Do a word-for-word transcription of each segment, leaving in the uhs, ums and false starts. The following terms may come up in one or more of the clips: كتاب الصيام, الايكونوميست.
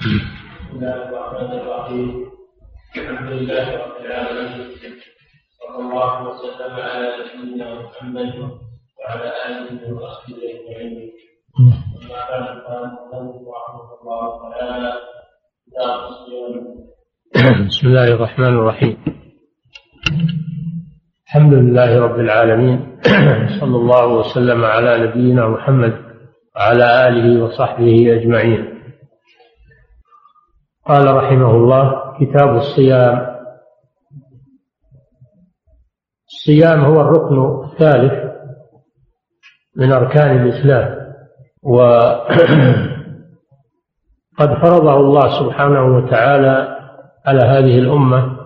بسم الله الرحمن الرحيم. الحمد لله رب العالمين، صلى الله وسلم على نبينا محمد وعلى آله وصحبه أجمعين. أما بعد، قال المؤلف رحمه الله تعالى: كتاب الصيام. بسم الله الرحمن الرحيم. الحمد لله رب العالمين، صلى الله وسلم على نبينا محمد وعلى آله وصحبه أجمعين. قال رحمه الله: كتاب الصيام. الصيام هو الركن الثالث من أركان الإسلام، وقد فرضه الله سبحانه وتعالى على هذه الأمة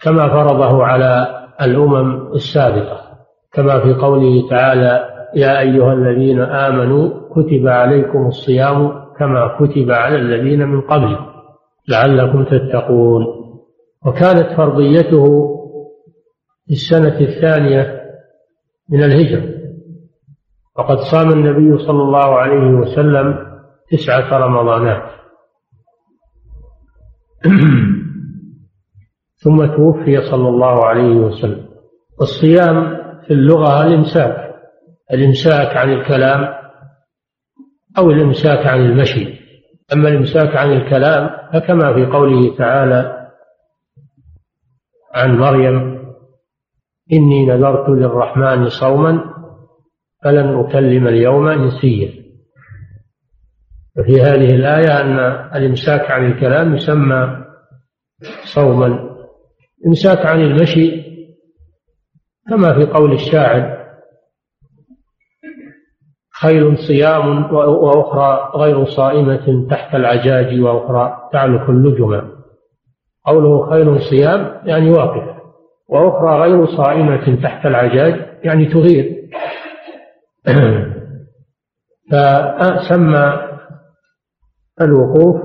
كما فرضه على الأمم السابقة، كما في قوله تعالى: يا أيها الذين آمنوا كتب عليكم الصيام كما كتب على الذين من قبلكم لعلكم تتقون. وكانت فرضيته في السنة الثانية من الهجرة، وقد صام النبي صلى الله عليه وسلم تسعة رمضانات ثم توفي صلى الله عليه وسلم. والصيام في اللغة الإمساك، الإمساك عن الكلام أو الإمساك عن المشي. أما الإمساك عن الكلام فكما في قوله تعالى عن مريم: إني نذرت للرحمن صوما فلن أكلم اليوم إنسيا. وفي هذه الآية أن الإمساك عن الكلام يسمى صوما. إمساك عن المشي كما في قول الشاعر: خير صيام وأخرى غير صائمة تحت العجاج وأخرى تعلق اللجمة. قوله خير صيام يعني واقف، وأخرى غير صائمة تحت العجاج يعني تغير. فسمى الوقوف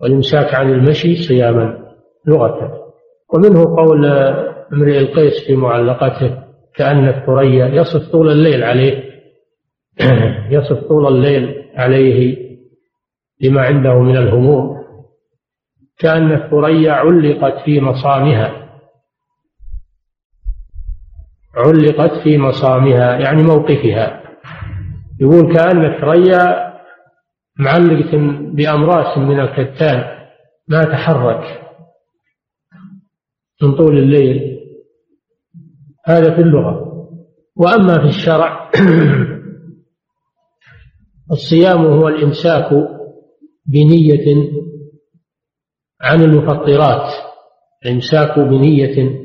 والإمساك عن المشي صياما لغة. ومنه قول امرئ القيس في معلقته: كأن الثريا يصف طول الليل عليه يصف طول الليل عليه لما عنده من الهموم، كأن الثريا علقت في مصامها علقت في مصامها يعني موقفها. يقول كأن الثريا معلقة بأمراس من الكتان ما تحرك من طول الليل. هذا في اللغة. وأما في الشرع الصيام هو الإمساك بنية عن المفطرات، الإمساك بنية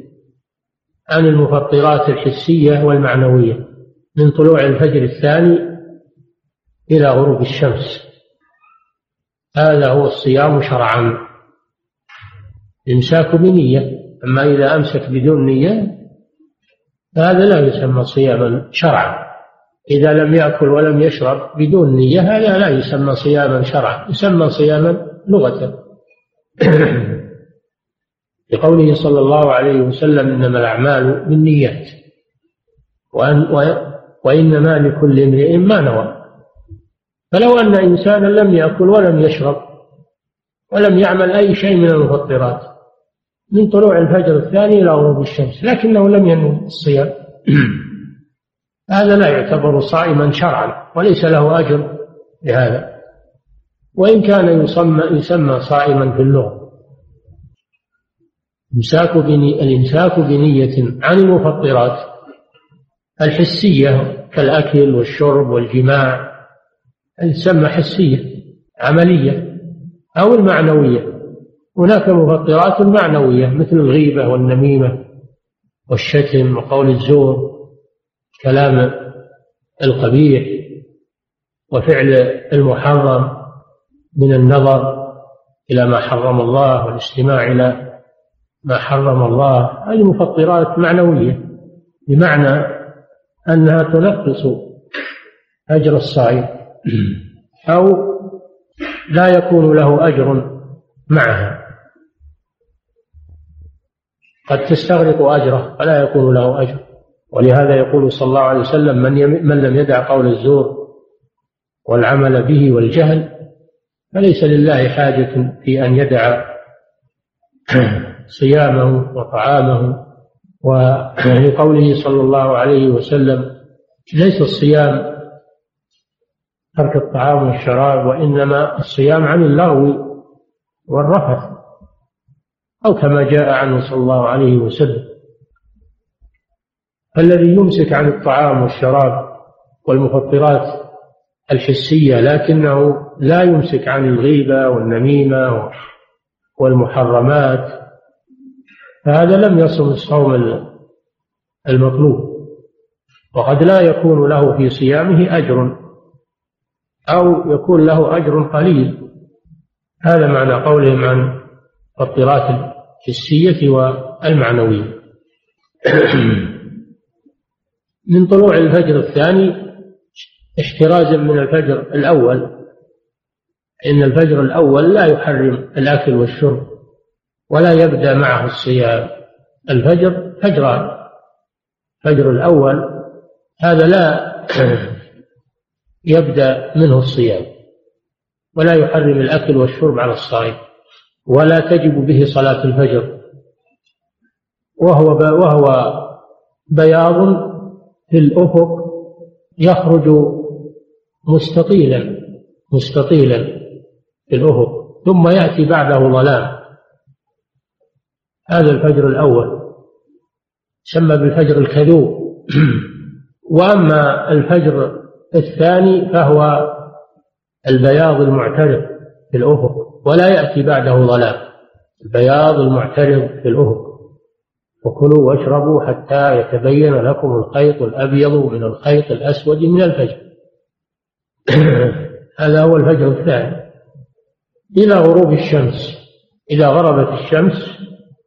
عن المفطرات الحسية والمعنوية من طلوع الفجر الثاني إلى غروب الشمس. هذا هو الصيام شرعا، الإمساك بنية. أما إذا أمسك بدون نية فهذا لا يسمى صياما شرعا. إذا لم يأكل ولم يشرب بدون نية هذا لا يسمى صياما شرعا، يسمى صياما لغة، لقوله صلى الله عليه وسلم: إنما الأعمال بالنيات وإنما لكل امرئ ما نوى. فلو أن إنسانا لم يأكل ولم يشرب ولم يعمل أي شيء من المفطرات من طلوع الفجر الثاني إلى غروب الشمس لكنه لم ينوي الصيام هذا لا يعتبر صائما شرعا وليس له أجر لهذا، وإن كان يسمى, يسمى صائما في اللغة. الإمساك بنية عن المفطرات الحسية كالأكل والشرب والجماع، يسمى حسية عملية، أو المعنوية. هناك مفطرات معنوية مثل الغيبة والنميمة والشتم وقول الزور، كلام القبيح وفعل المحرم من النظر إلى ما حرم الله والاستماع إلى ما حرم الله. هذه مفطرات معنوية بمعنى أنها تنقص أجر الصائم أو لا يكون له أجر معها، قد تستغرق أجره فلا يكون له أجر. ولهذا يقول صلى الله عليه وسلم: من, من لم يدع قول الزور والعمل به والجهل فليس لله حاجة في أن يدع صيامه وطعامه. ولقوله صلى الله عليه وسلم: ليس الصيام ترك الطعام والشراب، وإنما الصيام عن اللغو والرفث، أو كما جاء عنه صلى الله عليه وسلم. فالذي يمسك عن الطعام والشراب والمفطرات الحسية لكنه لا يمسك عن الغيبة والنميمة والمحرمات، فهذا لم يصم الصوم المطلوب، وقد لا يكون له في صيامه أجر أو يكون له أجر قليل. هذا معنى قولهم عن الفطرات الحسية والمعنوية. من طلوع الفجر الثاني احترازا من الفجر الأول، إن الفجر الأول لا يحرم الأكل والشرب ولا يبدأ معه الصيام. الفجر فجران، فجر الأول هذا لا يبدأ منه الصيام ولا يحرم الأكل والشرب على الصائم، ولا تجب به صلاة الفجر، وهو وهو بياض في الأفق يخرج مستطيلا مستطيلا في الأفق، ثم يأتي بعده ظلام. هذا الفجر الأول سمى بالفجر الكذوب. وأما الفجر الثاني فهو البياض المعترض في الأفق ولا يأتي بعده ظلام، البياض المعترض في الأفق. وكلوا واشربوا حتى يتبين لكم الخيط الأبيض من الخيط الأسود من الفجر. هذا هو الفجر الثاني إلى غروب الشمس. إذا غربت الشمس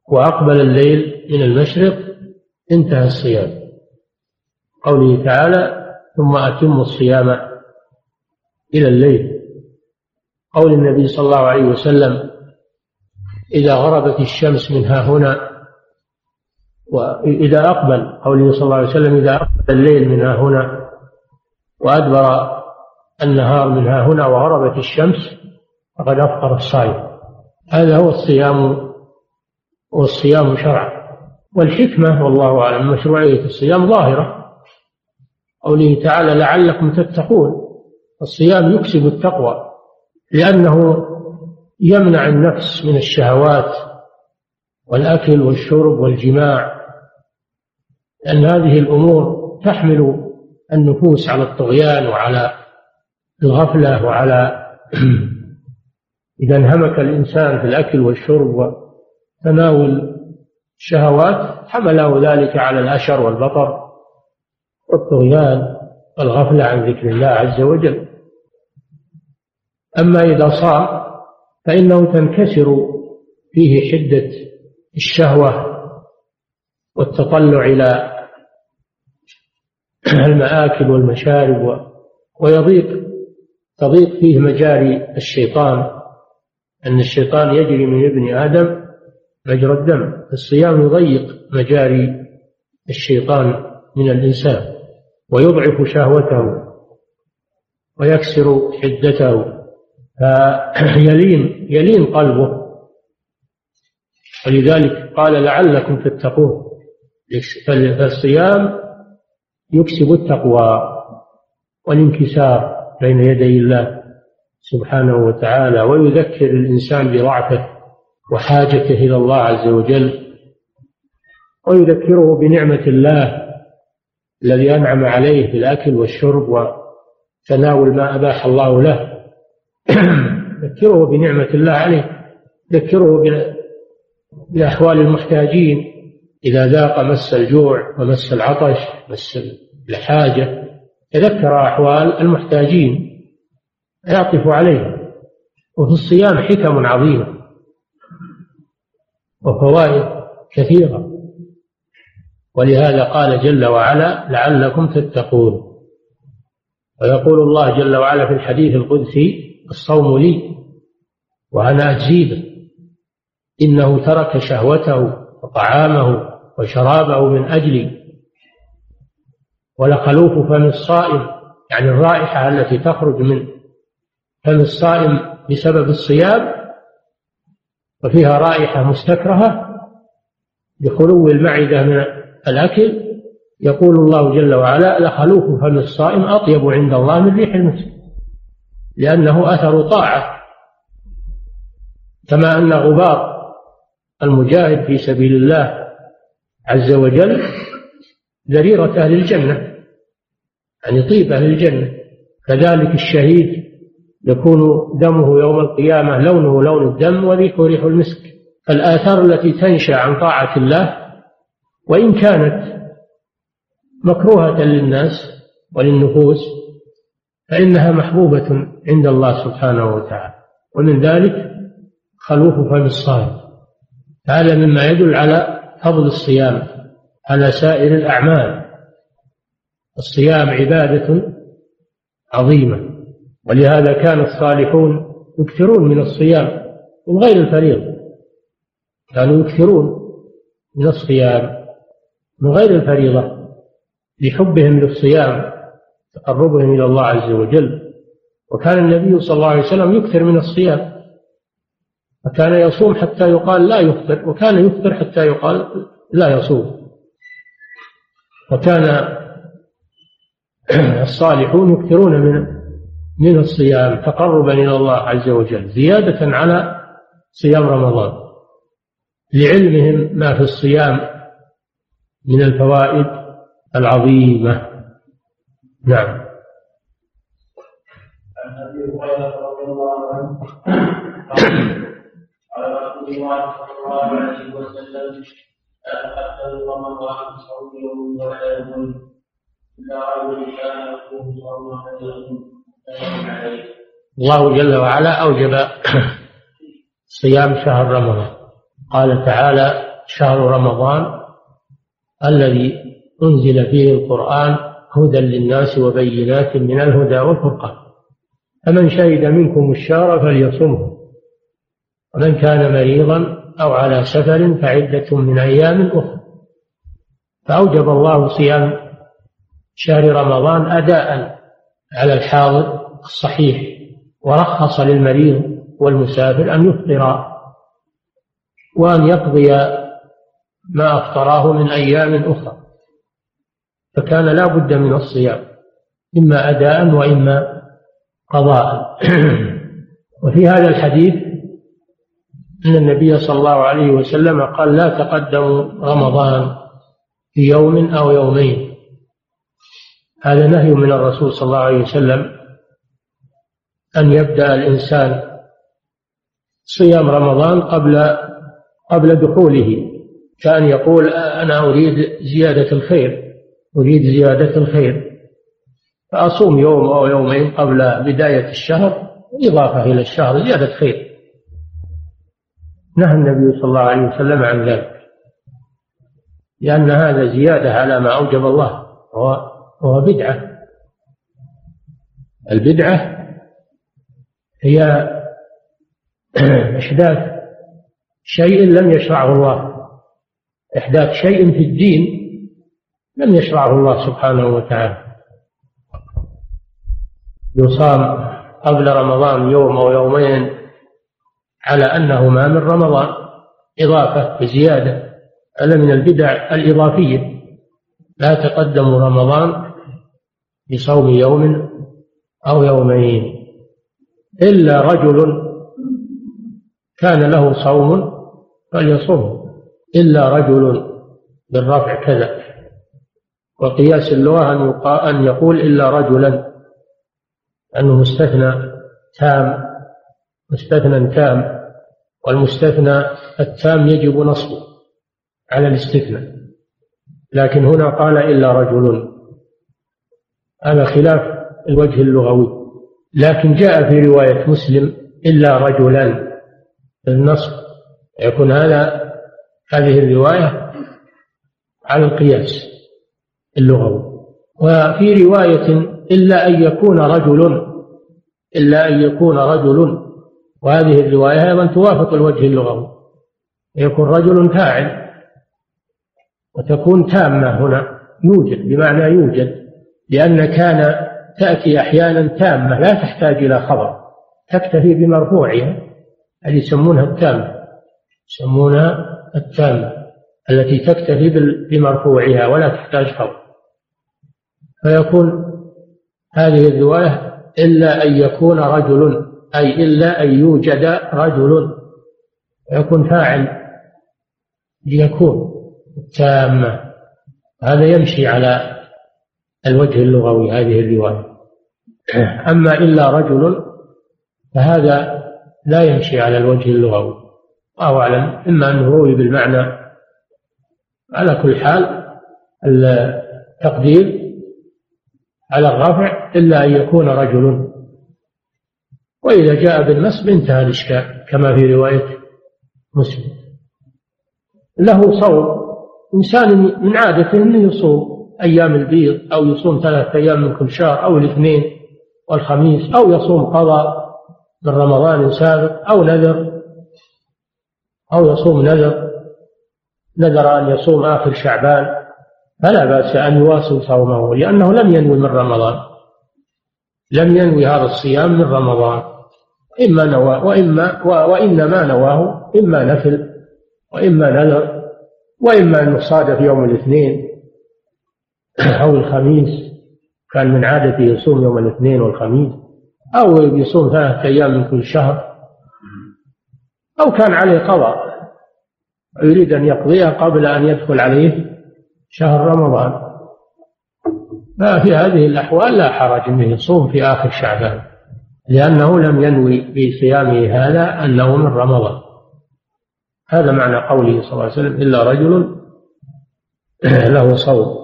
وأقبل الليل من المشرق انتهى الصيام. قوله تعالى: ثم أتموا الصيام إلى الليل. قول النبي صلى الله عليه وسلم: إذا غربت الشمس من ها هنا، وإذا أقبل، قوله صلى الله عليه وسلم: إذا أقبل الليل من ها هنا وأدبر النهار من ها هنا وغربت الشمس فقد أفطر الصائم. هذا هو الصيام، والصيام شرع. والحكمة والله أعلم مشروعية الصيام ظاهرة، قوله تعالى: لعلكم تتقون. الصيام يكسب التقوى لأنه يمنع النفس من الشهوات والأكل والشرب والجماع، لأن هذه الأمور تحمل النفوس على الطغيان وعلى الغفلة وعلى إذا انهمك الإنسان في الأكل والشرب وتناول الشهوات حمله ذلك على الأشر والبطر والطغيان والغفلة عن ذكر الله عز وجل. أما إذا صام فإنه تنكسر فيه حدة الشهوة والتطلع إلى المآكل والمشارب، ويضيق تضيق فيه مجاري الشيطان، أن الشيطان يجري من ابن آدم مجرى الدم. الصيام يضيق مجاري الشيطان من الإنسان ويضعف شهوته ويكسر حدته، فيلين يلين قلبه. ولذلك قال: لعلكم تتقون. فالصيام يكسب التقوى والانكسار بين يدي الله سبحانه وتعالى، ويذكر الإنسان بضعفه وحاجته إلى الله عز وجل، ويذكره بنعمة الله الذي أنعم عليه بالأكل والشرب وتناول ما أباح الله له. يذكره بنعمة الله عليه، يذكره بنعمة بأحوال المحتاجين، إذا ذاق مس الجوع ومس العطش مس الحاجة، تذكر أحوال المحتاجين يعطف عليهم. وفي الصيام حكم عظيمة وفوائد كثيرة، ولهذا قال جل وعلا: لعلكم تتقون. ويقول الله جل وعلا في الحديث القدسي: الصوم لي وأنا أجزي به، إنه ترك شهوته وطعامه وشرابه من أجلي. ولخلوف فم الصائم، يعني الرائحة التي تخرج من فم الصائم بسبب الصيام، وفيها رائحة مستكرهة بخلو المعدة من الأكل، يقول الله جل وعلا: لخلوف فم الصائم أطيب عند الله من ريح المسك، لأنه أثر طاعة. كما أن غبار المجاهد في سبيل الله عز وجل ذريرة أهل الجنة، يعني طيب أهل الجنة، كذلك الشهيد يكون دمه يوم القيامة لونه لون الدم وريح ريح المسك. الآثار التي تنشأ عن طاعة الله وإن كانت مكروهة للناس وللنفوس فإنها محبوبة عند الله سبحانه وتعالى، ومن ذلك خلوف فم الصائم. هذا مما يدل على فضل الصيام على سائر الأعمال. الصيام عبادة عظيمة، ولهذا كان الصالحون يكثرون من الصيام من غير الفريضة، كانوا يكثرون من الصيام من غير الفريضة لحبهم للصيام تقربهم إلى الله عز وجل. وكان النبي صلى الله عليه وسلم يكثر من الصيام، فكان يصوم حتى يقال لا يفطر، وكان يفطر حتى يقال لا يصوم. وكان الصالحون يكثرون من من الصيام تقربا إلى الله عز وجل، زيادة على صيام رمضان، لعلمهم ما في الصيام من الفوائد العظيمة. نعم. عن أبي هريرة رضي الله عنه قال: رسول الله صلى الله عليه وسلم: أتقبل رمضان صوم يوم ولا يومين إلا رجل كان يصوم صوم يوم. الله جل وعلا أوجب صيام شهر رمضان، قال تعالى: شهر رمضان الذي أنزل فيه القرآن هدى للناس وبينات من الهدى والفرقان، فمن شهد منكم الشهر فليصمه، ومن كان مريضا أو على سفر فعدة من أيام أخرى. فأوجب الله صيام شهر رمضان أداء على الحاضر الصحيح، ورخص للمريض والمسافر أن يفطر وأن يقضي ما أفطراه من أيام أخرى. فكان لا بد من الصيام، إما أداء وإما قضاء. وفي هذا الحديث أن النبي صلى الله عليه وسلم قال: لا تقدموا رمضان في يوم أو يومين. هذا نهي من الرسول صلى الله عليه وسلم أن يبدأ الإنسان صيام رمضان قبل قبل دخوله. كان يقول: أنا أريد زيادة الخير، أريد زيادة الخير، فأصوم يوم أو يومين قبل بداية الشهر إضافة إلى الشهر زيادة خير. نهى النبي صلى الله عليه وسلم عن ذلك، لأن هذا زيادة على ما أوجب الله، وهو بدعة. البدعة هي إحداث شيء لم يشرعه الله، إحداث شيء في الدين لم يشرعه الله سبحانه وتعالى. يصام قبل رمضان يوم أو يومين على أنهما من رمضان إضافة بزيادة، هذا من البدع الإضافية. لا تقدم رمضان بصوم يوم أو يومين إلا رجل كان له صوم فليصوم، إلا رجل بالرفع كذا، وقياس اللغة أن يقول إلا رجلا، أنه مستثنى تام، مستثنى تام، والمستثنى التام يجب نصبه على الاستثناء، لكن هنا قال إلا رجل، هذا خلاف الوجه اللغوي. لكن جاء في رواية مسلم إلا رجلان النصب، يكون هذا هذه الرواية على القياس اللغوي. وفي رواية إلا أن يكون رجل، إلا أن يكون رجل، وهذه الرواية أيضا توافق الوجه اللغوي، يكون رجل فاعل، وتكون تامة هنا يوجد بمعنى يوجد، لأن كان تأتي أحيانا تامة لا تحتاج إلى خبر، تكتفي بمرفوعها، هذه يسمونها التامة، يسمونها التامة التي تكتفي بمرفوعها ولا تحتاج حول. فيكون هذه الرواية إلا أن يكون رجل، أي إلا أن يوجد رجل، يكون فاعل ليكون التامة. هذا يمشي على الوجه اللغوي هذه الرواية. أما إلا رجل فهذا لا يمشي على الوجه اللغوي، أو أعلم إما أنه روي بالمعنى. على كل حال التقدير على الرفع إلا أن يكون رجل، وإذا جاء بالنصب انتهى الإشكال كما في رواية مسلم. له صوم، إنسان من عادته أنه يصوم أيام البيض، أو يصوم ثلاثة أيام من كل شهر، أو الاثنين والخميس، أو يصوم قضاء من رمضان سابق، أو نذر، أو يصوم نذر نذر أن يصوم آخر شعبان، فلا بأس أن يواصل صومه، لأنه لم ينوي من رمضان، لم ينوي هذا الصيام من رمضان، إما نوى وإما وإنما نواه إما نفل وإما نذر، وإما أن يصادف يوم الاثنين أو الخميس، كان من عادته يصوم يوم الاثنين والخميس، أو يصوم ثلاثة أيام من كل شهر، أو كان عليه قضاء يريد أن يقضيها قبل أن يدخل عليه شهر رمضان، ففي هذه الأحوال لا حرج أنه يصوم في آخر شعبان، لأنه لم ينوي بصيامه هذا أنه من رمضان. هذا معنى قوله صلى الله عليه وسلم إلا رجل له صوم،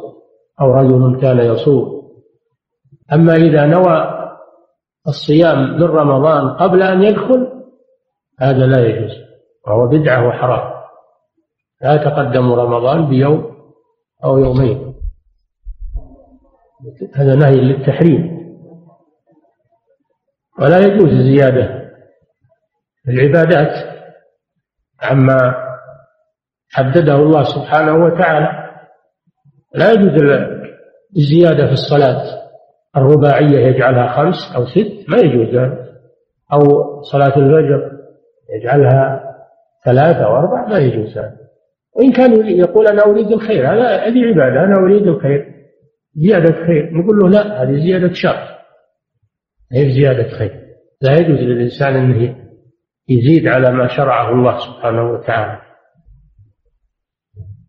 أو رجل كان يصوم. أما إذا نوى الصيام من رمضان قبل أن يدخل هذا لا يجوز، وهو بدعة وحرام، لا تقدم رمضان بيوم أو يومين، هذا نهي للتحريم. ولا يجوز زيادة العبادات عما حدده الله سبحانه وتعالى، لا يجوز الزيادة في الصلاة الرباعية يجعلها خمس أو ست، ما يجوز. أو صلاة الفجر يجعلها ثلاثة أو أربعة، ما يجوز. وإن كان يقول أنا أريد الخير، هذه عبادة، أنا أريد الخير، زيادة خير، نقول له لا، هذه زيادة شر، هي زيادة خير. لا يجوز للإنسان أنه يزيد على ما شرعه الله سبحانه وتعالى.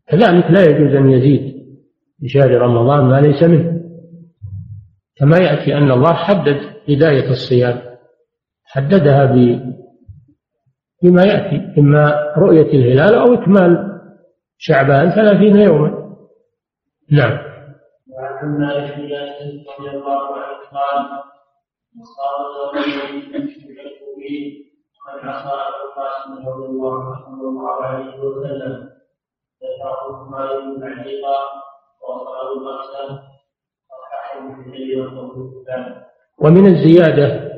كذلك لا يجوز أن يزيد في شهر رمضان ما ليس منه، كما يأتي أن الله حدد بداية الصيام، حددها بما يأتي، إما رؤية الهلال أو إكمال شعبان ثلاثين يوما. نعم. وعن مالك بن أنس رضي الله عنه قال: وصار الرجل يمشي قد عصى القاسم رضي الله عليه وسلم، يدفعه مالك العليقة وصار الغسل وصححه بالحلي والقبول. ومن الزيادة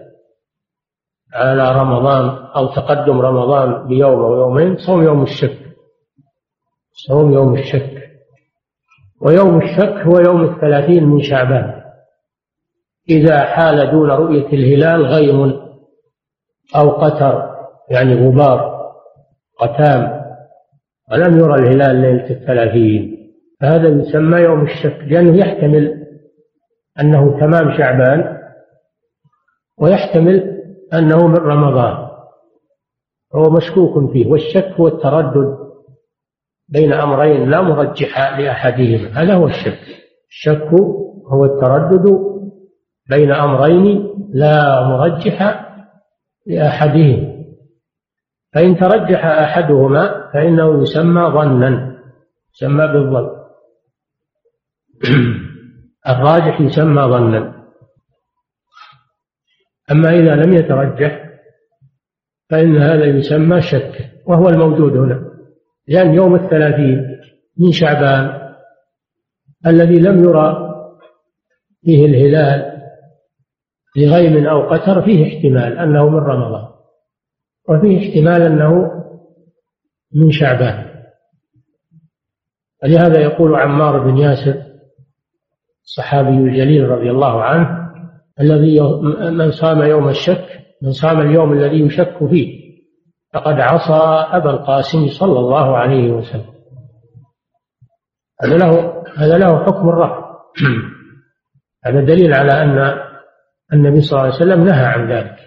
على رمضان أو تقدم رمضان بيوم أو يومين صوم يوم الشك، صوم يوم الشك. ويوم الشك هو يوم الثلاثين من شعبان، إذا حال دون رؤية الهلال غيم أو قتر، يعني غبار قتام، ولم يرى الهلال ليلة الثلاثين، فهذا يسمى يوم الشك، لأنه يحتمل أنه تمام شعبان ويحتمل أنه من رمضان، هو مشكوك فيه. والشك هو التردد بين أمرين لا مرجح لأحدهما، هذا هو الشك. الشك هو التردد بين أمرين لا مرجح لأحدهم، فإن ترجح أحدهما فإنه يسمى ظنا، يسمى بالظن، الراجح يسمى ظنا. أما إذا لم يترجح فإن هذا يسمى شك، وهو الموجود هنا، لأن يوم الثلاثين من شعبان الذي لم يرى فيه الهلال لغيم أو قتر فيه احتمال أنه من رمضان، وفيه احتمال أنه من شعبان. ولهذا يقول عمار بن ياسر الصحابي الجليل رضي الله عنه: الذي من صام يوم الشك من صام اليوم الذي يشك فيه فقد عصى أبا القاسم صلى الله عليه وسلم. هذا له, هذا له حكم الرفع. هذا دليل على أن النبي صلى الله عليه وسلم نهى عن ذلك،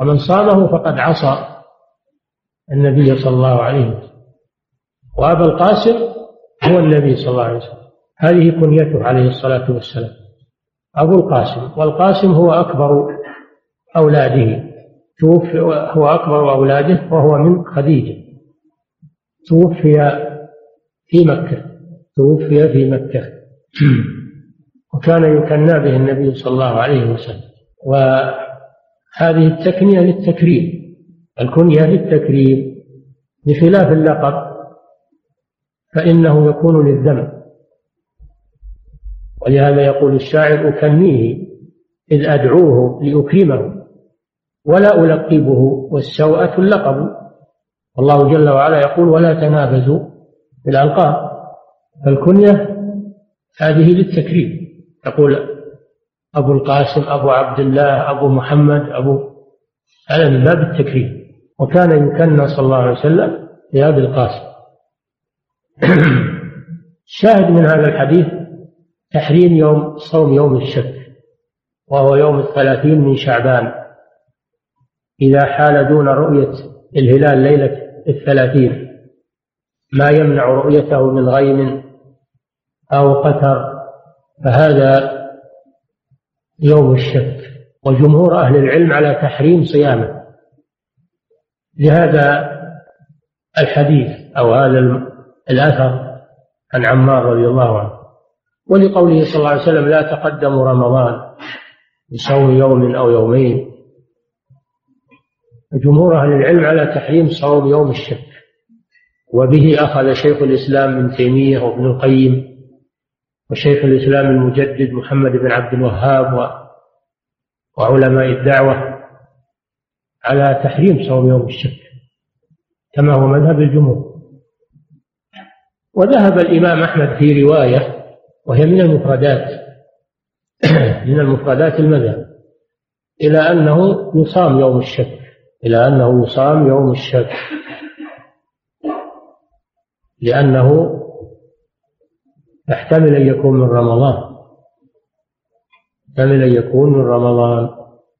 ومن صامه فقد عصى النبي صلى الله عليه وسلم، وأبا القاسم هو النبي صلى الله عليه وسلم، هذه كنيته عليه الصلاة والسلام أبو القاسم، والقاسم هو أكبر أولاده، توفي هو أكبر أولاده وهو من خديجة، توفي في مكة توفي في مكة وكان يكنى به النبي صلى الله عليه وسلم. وهذه التكنية للتكريم، الكنية للتكريم، بخلاف اللقب فإنه يكون للذم، ولهذا يقول الشاعر: أكنيه إذ أدعوه لأكرمه ولا ألقبه والسوءة اللقب. والله جل وعلا يقول: ولا تنابزوا بالألقاب. فالكنية هذه للتكريم، تقول أبو القاسم، أبو عبد الله، أبو محمد، أبو، هذا من باب التكريم، وكان يكنى صلى الله عليه وسلم بأبي القاسم. الشاهد من هذا الحديث تحريم يوم صوم يوم الشك، وهو يوم الثلاثين من شعبان إذا حال دون رؤية الهلال ليلة الثلاثين ما يمنع رؤيته من غيم أو قتر، فهذا يوم الشك، وجمهور أهل العلم على تحريم صيامه لهذا الحديث أو هذا الأثر عن عمار رضي الله عنه، ولقوله صلى الله عليه وسلم: لا تقدموا رمضان بصوم يوم أو يومين. جمهور أهل العلم على تحريم صوم يوم الشك، وبه أخذ شيخ الإسلام ابن تيمية وابن القيم وشيخ الإسلام المجدد محمد بن عبد الوهاب وعلماء الدعوة على تحريم صوم يوم الشك كما هو مذهب الجمهور. وذهب الإمام أحمد في رواية وهي من المفردات من المفردات المذهب إلى أنه يصام يوم الشك، إلى أنه يصام يوم الشك لأنه يحتمل أن يكون من رمضان، يحتمل أن يكون من رمضان.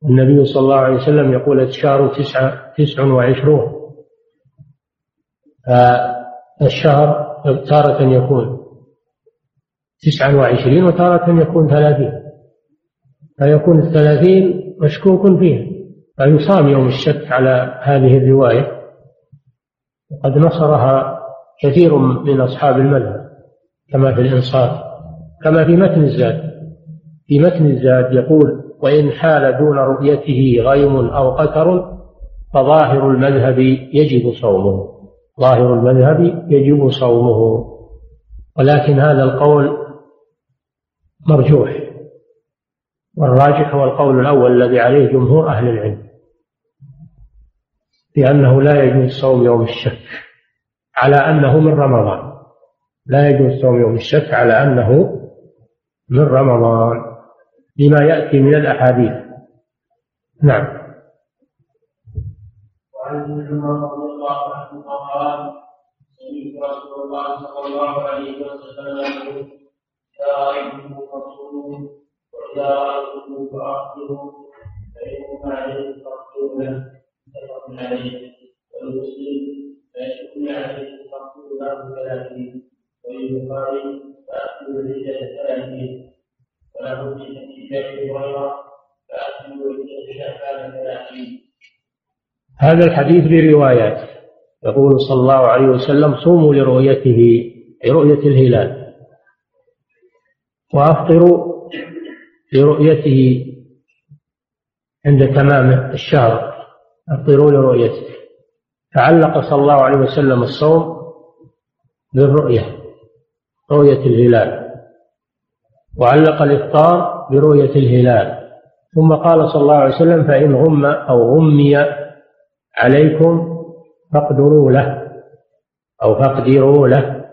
النبي صلى الله عليه وسلم يقول: الشهر تسعة تسع وعشرون، فالشهر تارة يكون تسعة وعشرين وتارة يكون ثلاثين، فيكون الثلاثين مشكوك فيه، فيصام يوم الشك على هذه الرواية، وقد نصرها كثير من أصحاب المذهب كما في الإنصاف، كما في متن الزاد. في متن الزاد يقول: وإن حال دون رؤيته غيم أو قتر فظاهر المذهب يجب صومه، ظاهر المذهب يجب صومه، ولكن هذا القول مرجوح، والراجح هو القول الأول الذي عليه جمهور أهل العلم، لأنه لا يجوز صوم يوم الشك على أنه من رمضان، لا يجوز صوم يوم الشك على أنه من رمضان لما يأتي من الأحاديث. نعم. وعن عمر رضي الله عنه قال: سمعت رسول الله صلى الله عليه وسلم يقول: إذا رأيتم فصوموا وإذا رأيتم فأفطروا فإنما عليكم مقتولا متفق عليه، والمسلم فيشكون عليكم مقتولا ثلاثين، والبخاري فأكلوا ليلة ثلاثين، وله في حديث أبي هريرة فأكلوا ليلة شعبان ثلاثين. هذا الحديث بروايات، يقول صلى الله عليه وسلم: صوموا لرؤيته، لرؤية الهلال، وأفطروا لرؤيته عند تمام الشهر، أفطروا لرؤيته. فعلق صلى الله عليه وسلم الصوم بالرؤية، رؤية الهلال، وعلق الإفطار برؤية الهلال، ثم قال صلى الله عليه وسلم: فإن غم أو غمي عليكم فاقدروا له أو فاقدروا له.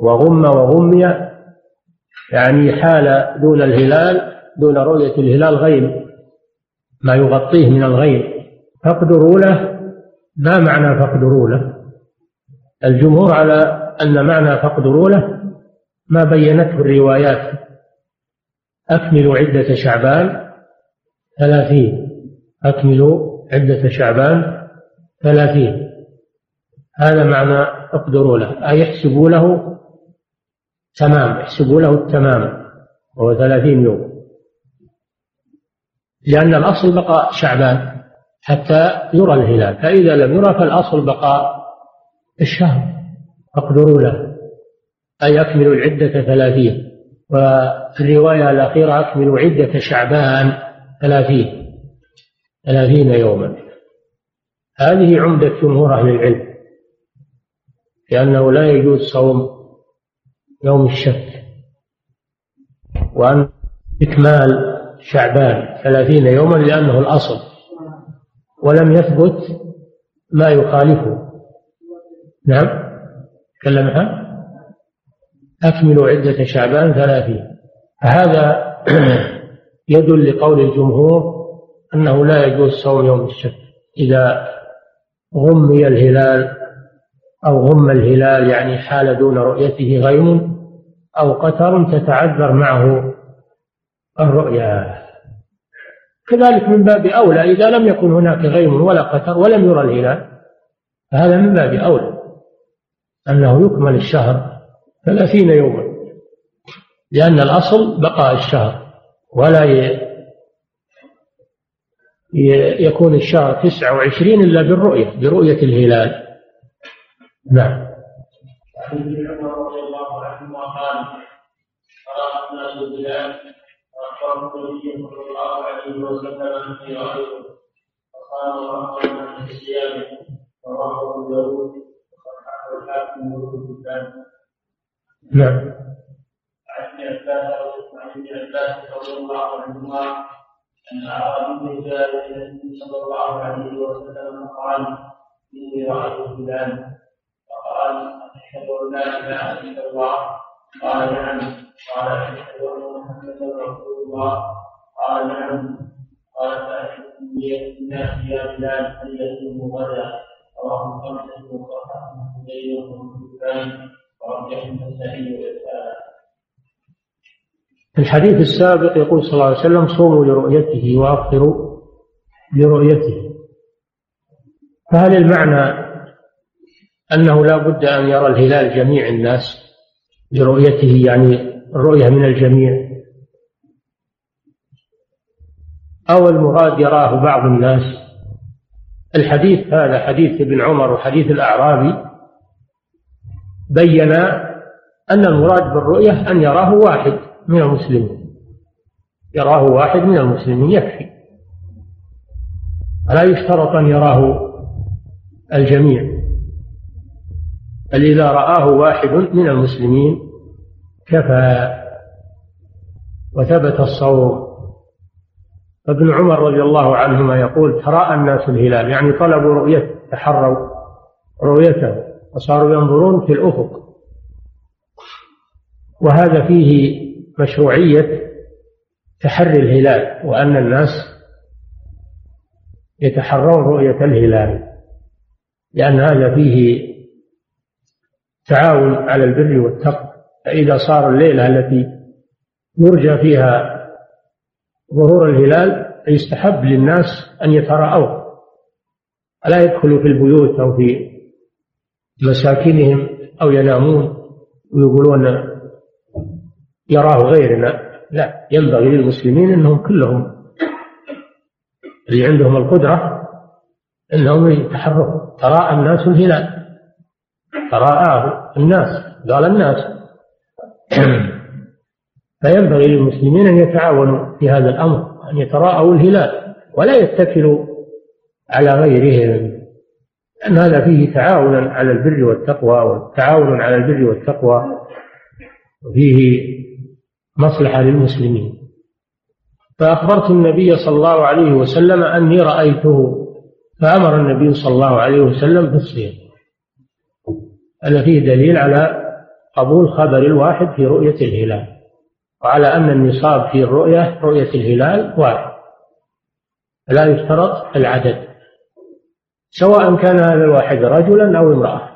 وغم وغمي يعني حال دون الهلال دون رؤية الهلال غيم، ما يغطيه من الغيم. فاقدروا له، ما معنى فاقدروا له؟ الجمهور على أن معنى فاقدروا له ما بينته الروايات: أكملوا عدة شعبان ثلاثين، أكملوا عدة شعبان ثلاثين، هذا معنى اقدروا له، أي احسبوا له تمام، احسبوا له التمام وهو ثلاثين يوم، لأن الأصل بقاء شعبان حتى يرى الهلال، فإذا لم يرى فالأصل بقاء الشهر. اقدروا له أي أكملوا العدة ثلاثين. والرواية الأخيرة أكملوا عدة شعبان ثلاثين، ثلاثين يوما. هذه عمدة جمهور أهل العلم، لأنه لا يجوز صوم يوم الشك، وأن إكمال شعبان ثلاثين يوما لأنه الأصل، ولم يثبت ما يخالفه. نعم تكلمها أكملوا عدة شعبان ثلاثين، هذا يدل لقول الجمهور أنه لا يجوز صوم يوم الشك إذا غمي الهلال أو غم الهلال، يعني حال دون رؤيته غيم أو قتر تتعذر معه الرؤيا. كذلك من باب أولى إذا لم يكن هناك غيم ولا قتر ولم يرى الهلال، فهذا من باب أولى أنه يكمل الشهر ثلاثين يوما، لأن الأصل بقاء الشهر، ولا يكون الشهر تسعة وعشرين إلا بالرؤية، برؤية الهلال. نعم. عن ابن عمر رضي الله عنهما قال: قرأ الناس الهلال فأخبره النبي صلى الله عليه وسلم في رأيه، فقال: رحمه عن الصيام، رواه ابو داود وصححه الحاكم وابن حبان. نعم. عن ابن عباس رضي الله عنهما أن أعرابي جاء إلى النبي صلى الله عليه وسلم قال: إني رأيت الهلال، قال: أشهد أن لا إله إلا الله، قال: نعم، قال: أشهد أن محمدا رسول الله، قال: نعم، قال: فأشهد الناس يا بلال أن يصوموا غدا، رواه خمسة وصححه حسين وابن حبان ورجحه النسائي والإسلام. الحديث السابق يقول صلى الله عليه وسلم: صوموا لرؤيته وأفطروا لرؤيته. فهل المعنى أنه لا بد أن يرى الهلال جميع الناس برؤيته، يعني الرؤية من الجميع، أو المراد يراه بعض الناس؟ الحديث هذا حديث ابن عمر وحديث الأعرابي بين أن المراد بالرؤية أن يراه واحد من المسلمين، يراه واحد من المسلمين يكفي، لا يشترط أن يراه الجميع. بل إذا رآه واحد من المسلمين كفى وثبت الصوم. ابن عمر رضي الله عنهما يقول: تراءى الناس الهلال، يعني طلبوا رؤيته، تحروا رؤيته وصاروا ينظرون في الأفق. وهذا فيه مشروعية تحري الهلال، وأن الناس يتحرون رؤية الهلال، لأن هذا فيه تعاون على البر والتقوى. فإذا صار الليلة التي يرجى فيها ظهور الهلال يستحب للناس أن يتراءوا، ألا يدخلوا في البيوت أو في مساكنهم أو ينامون ويقولون يراه غيرنا. لا، ينبغي للمسلمين أنهم كلهم اللي عندهم القدرة أنهم يتحركوا. تراءى الناس الهلال، تراءاه الناس، قال الناس. فينبغي للمسلمين أن يتعاونوا في هذا الأمر، أن يتراءوا الهلال ولا يتكلوا على غيرهم، لأن هذا فيه تعاونا على البر والتقوى، والتعاون على البر والتقوى وفيه مصلحة للمسلمين. فأخبرت النبي صلى الله عليه وسلم أني رأيته، فأمر النبي صلى الله عليه وسلم بالصيام. هذا فيه دليل على قبول خبر الواحد في رؤية الهلال، وعلى أن النصاب في الرؤية رؤية الهلال واحد، لا يشترط العدد سواء كان هذا الواحد رجلا أو امرأة،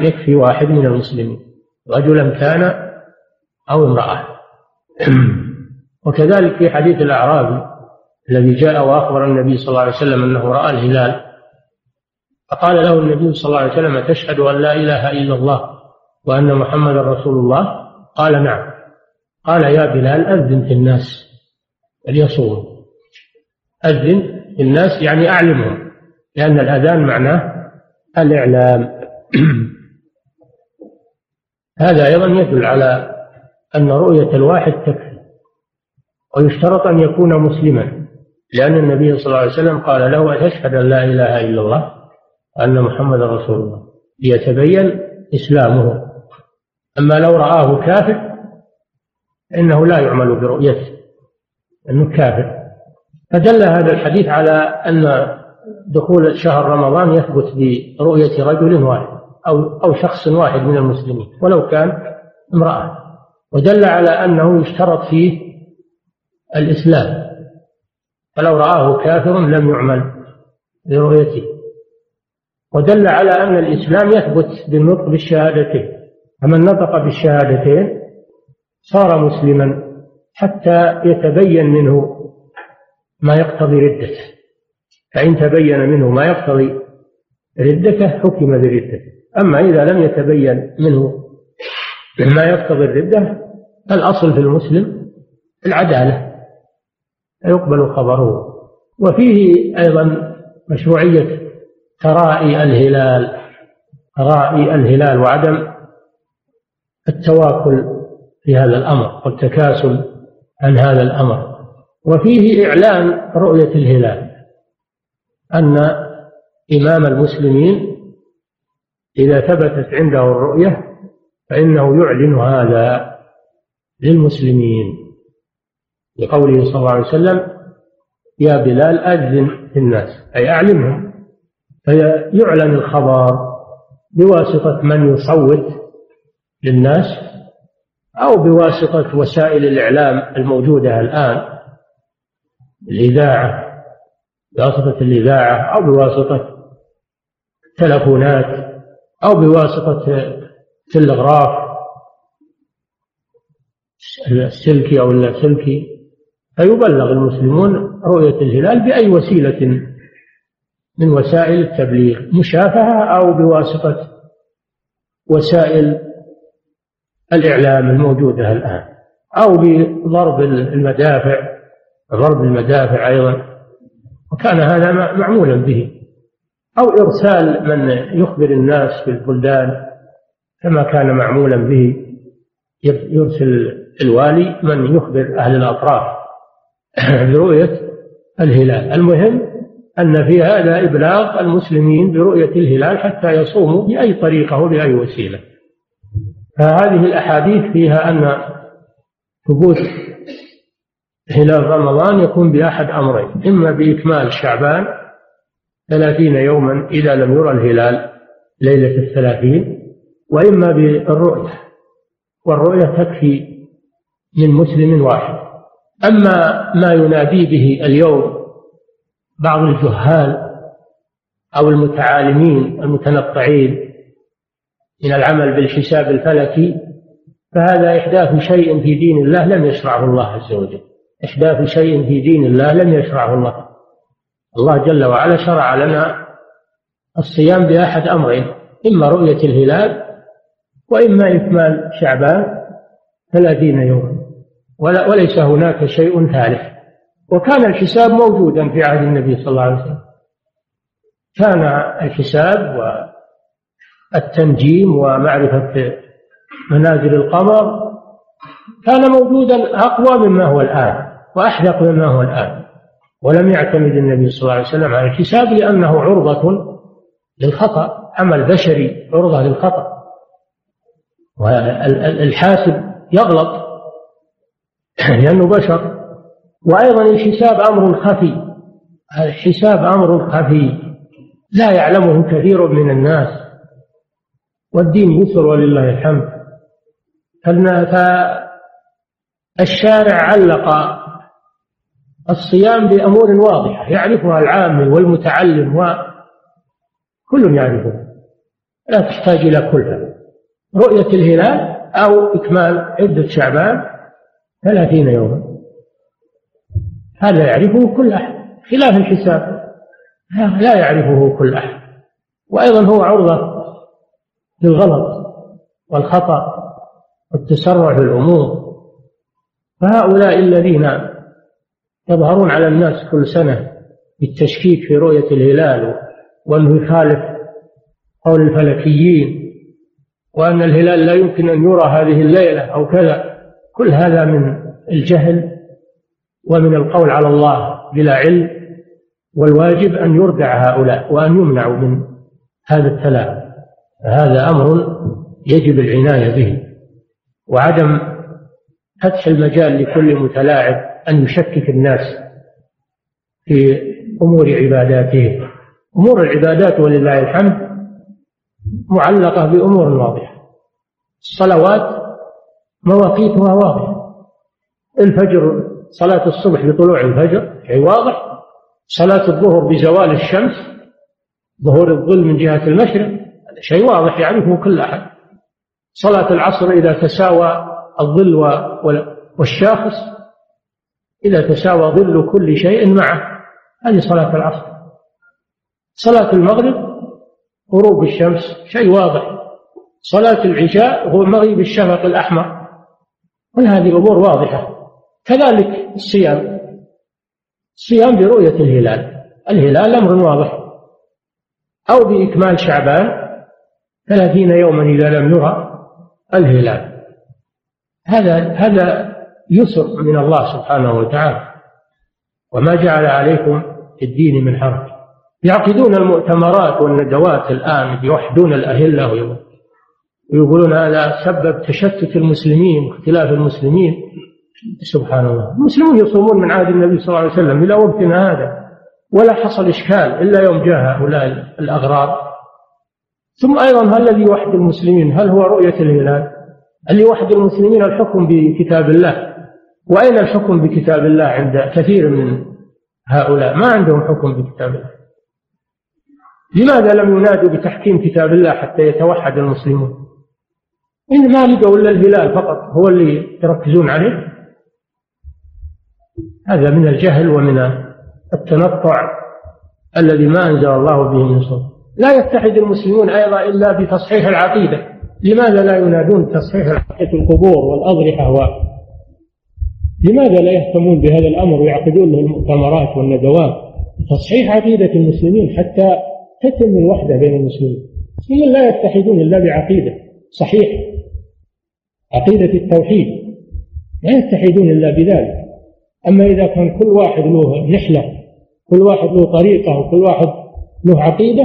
يكفي واحد من المسلمين رجلا كان أو امرأة. وكذلك في حديث الأعرابي الذي جاء وأخبر النبي صلى الله عليه وسلم أنه رأى الهلال، فقال له النبي صلى الله عليه وسلم: تشهد أن لا إله إلا الله وأن محمد رسول الله؟ قال: نعم. قال: يا بلال، أذن في الناس ليصوموا. أذن في الناس يعني أعلمهم، لأن الأذان معناه الإعلام. هذا أيضا يدل على أن رؤية الواحد تكفي، ويشترط أن يكون مسلما، لأن النبي صلى الله عليه وسلم قال له: أتشهد أن لا إله إلا الله أن محمد رسول الله، ليتبين إسلامه. أما لو رآه كافر إنه لا يعمل برؤيته، إنه كافر. فدل هذا الحديث على أن دخول شهر رمضان يثبت برؤية رجل واحد أو أو شخص واحد من المسلمين ولو كان امرأة، ودل على أنه يشترط فيه الإسلام، فلو رآه كافر لم يعمل برؤيته. ودل على أن الإسلام يثبت بالنطق بالشهادتين، فمن نطق بالشهادتين صار مسلما حتى يتبين منه ما يقتضي ردته، فإن تبين منه ما يقتضي ردته حكم بردته، أما إذا لم يتبين منه ما يقتضي الردة فالأصل في المسلم العدالة، يقبل خبره. وفيه أيضا مشروعية ترائي الهلال، ترائي الهلال وعدم التواكل في هذا الأمر والتكاسل عن هذا الأمر. وفيه إعلان رؤية الهلال، أن إمام المسلمين إذا ثبتت عنده الرؤية فإنه يعلن هذا للمسلمين، لقوله صلى الله عليه وسلم: يا بلال، أذن في الناس، أي أعلمهم. فيعلن الخبر بواسطة من يصوت للناس أو بواسطة وسائل الإعلام الموجودة الآن، الإذاعة، بواسطة الإذاعة أو بواسطة تلفونات أو بواسطة تلغراف السلكي أو اللاسلكي، فيبلغ المسلمون رؤية الهلال بأي وسيلة من وسائل التبليغ، مشافهة أو بواسطة وسائل الإعلام الموجودة الآن، أو بضرب المدافع، ضرب المدافع أيضا، وكان هذا معمولا به، أو إرسال من يخبر الناس في البلدان كما كان معمولا به، يرسل الوالي من يخبر أهل الأطراف برؤية الهلال. المهم أن في هذا إبلاغ المسلمين برؤية الهلال حتى يصوموا بأي طريقة وبأي وسيلة. فهذه الأحاديث فيها أن ثبوت هلال رمضان يكون بأحد أمرين: إما بإكمال شعبان ثلاثين يوما إذا لم يرى الهلال ليلة الثلاثين، وإما بالرؤية، والرؤية تكفي من مسلم واحد. أما ما ينادي به اليوم بعض الجهال أو المتعالمين المتنطعين من العمل بالحساب الفلكي، فهذا إحداث شيء في دين الله لم يشرعه الله عز وجل، إحداث شيء في دين الله لم يشرعه الله. الله جل وعلا شرع لنا الصيام بأحد أمرين: إما رؤية الهلال، وإما إكمال شعبان ثلاثين يوما، وليس هناك شيء ثالث. وكان الحساب موجودا في عهد النبي صلى الله عليه وسلم، كان الحساب و التنجيم ومعرفة منازل القمر كان موجودا أقوى مما هو الآن وأحدق مما هو الآن، ولم يعتمد النبي صلى الله عليه وسلم على الحساب لأنه عرضة للخطأ، عمل بشري عرضة للخطأ، والحاسب يغلط لأنه بشر. وأيضا الحساب أمر خفي، الحساب أمر خفي لا يعلمه كثير من الناس، والدين يسر ولله الحمد. الشارع علق الصيام بأمور واضحة يعرفها العام والمتعلم وكل يعرفها، لا تحتاج إلى كلها. رؤية الهلال أو إكمال عدة شعبان ثلاثين يوما، هذا يعرفه كل أحد، خلاف الحساب لا يعرفه كل أحد، وأيضا هو عرضة للغلط والخطأ والتسرع في الأمور. فهؤلاء الذين يظهرون على الناس كل سنة بالتشكيك في رؤية الهلال وأنه يخالف قول الفلكيين وأن الهلال لا يمكن أن يرى هذه الليلة أو كذا، كل هذا من الجهل ومن القول على الله بلا علم، والواجب أن يردع هؤلاء وأن يمنعوا من هذا التلاعب. هذا أمر يجب العناية به وعدم فتح المجال لكل متلاعب أن يشكك الناس في أمور عباداتهم. أمور العبادات ولله الحمد معلقة بأمور واضحة، الصلوات مواقيتها واضحة، الفجر صلاة الصبح بطلوع الفجر شيء واضح، صلاة الظهر بزوال الشمس ظهور الظل من جهة المشرق هذا شيء واضح يعرفه كل أحد، صلاة العصر إذا تساوى الظل والشاخص إذا تساوى ظل كل شيء معه هذه صلاة العصر، صلاة المغرب غروب الشمس شيء واضح، صلاة العشاء هو مغيب الشفق الأحمر، كل هذه أمور واضحة. كذلك الصيام، الصيام برؤية الهلال، الهلال أمر واضح، أو بإكمال شعبان ثلاثين يوما إذا لم نرى الهلال، هذا هذا يسر من الله سبحانه وتعالى، وما جعل عليكم في الدين من حرج. يعقدون المؤتمرات والندوات الآن، يوحدون الأهلة ويقولون هذا سبب تشتت المسلمين واختلاف المسلمين. سبحان الله، المسلمون يصومون من عهد النبي صلى الله عليه وسلم إلى وقتنا هذا ولا حصل إشكال إلا يوم جاء هؤلاء الأغرار. ثم أيضا هل الذي يوحد المسلمين هل هو رؤية الهلال؟ اللي يوحد المسلمين الحكم بكتاب الله، وأين الحكم بكتاب الله عند كثير من هؤلاء؟ ما عندهم حكم بكتاب الله. لماذا لم ينادوا بتحكيم كتاب الله حتى يتوحد المسلمون؟ إنما لقوا إلا الهلال فقط هو اللي يركزون عليه. هذا من الجهل ومن التنطع الذي ما أنزل الله به من سلطان. لا يتحد المسلمون أيضا إلا بتصحيح العقيدة، لماذا لا ينادون تصحيح عقيدة القبور والأضرحة و لماذا لا يهتمون بهذا الأمر ويعقدون له المؤتمرات والندوات تصحيح عقيدة المسلمين حتى تتم الوحدة بين المسلمين؟ المسلمين لا يتحدون إلا بعقيدة صحيحة، عقيدة التوحيد، لا يتحدون إلا بذلك. أما إذا كان كل واحد له نحلة، كل واحد له طريقة، وكل واحد له عقيدة،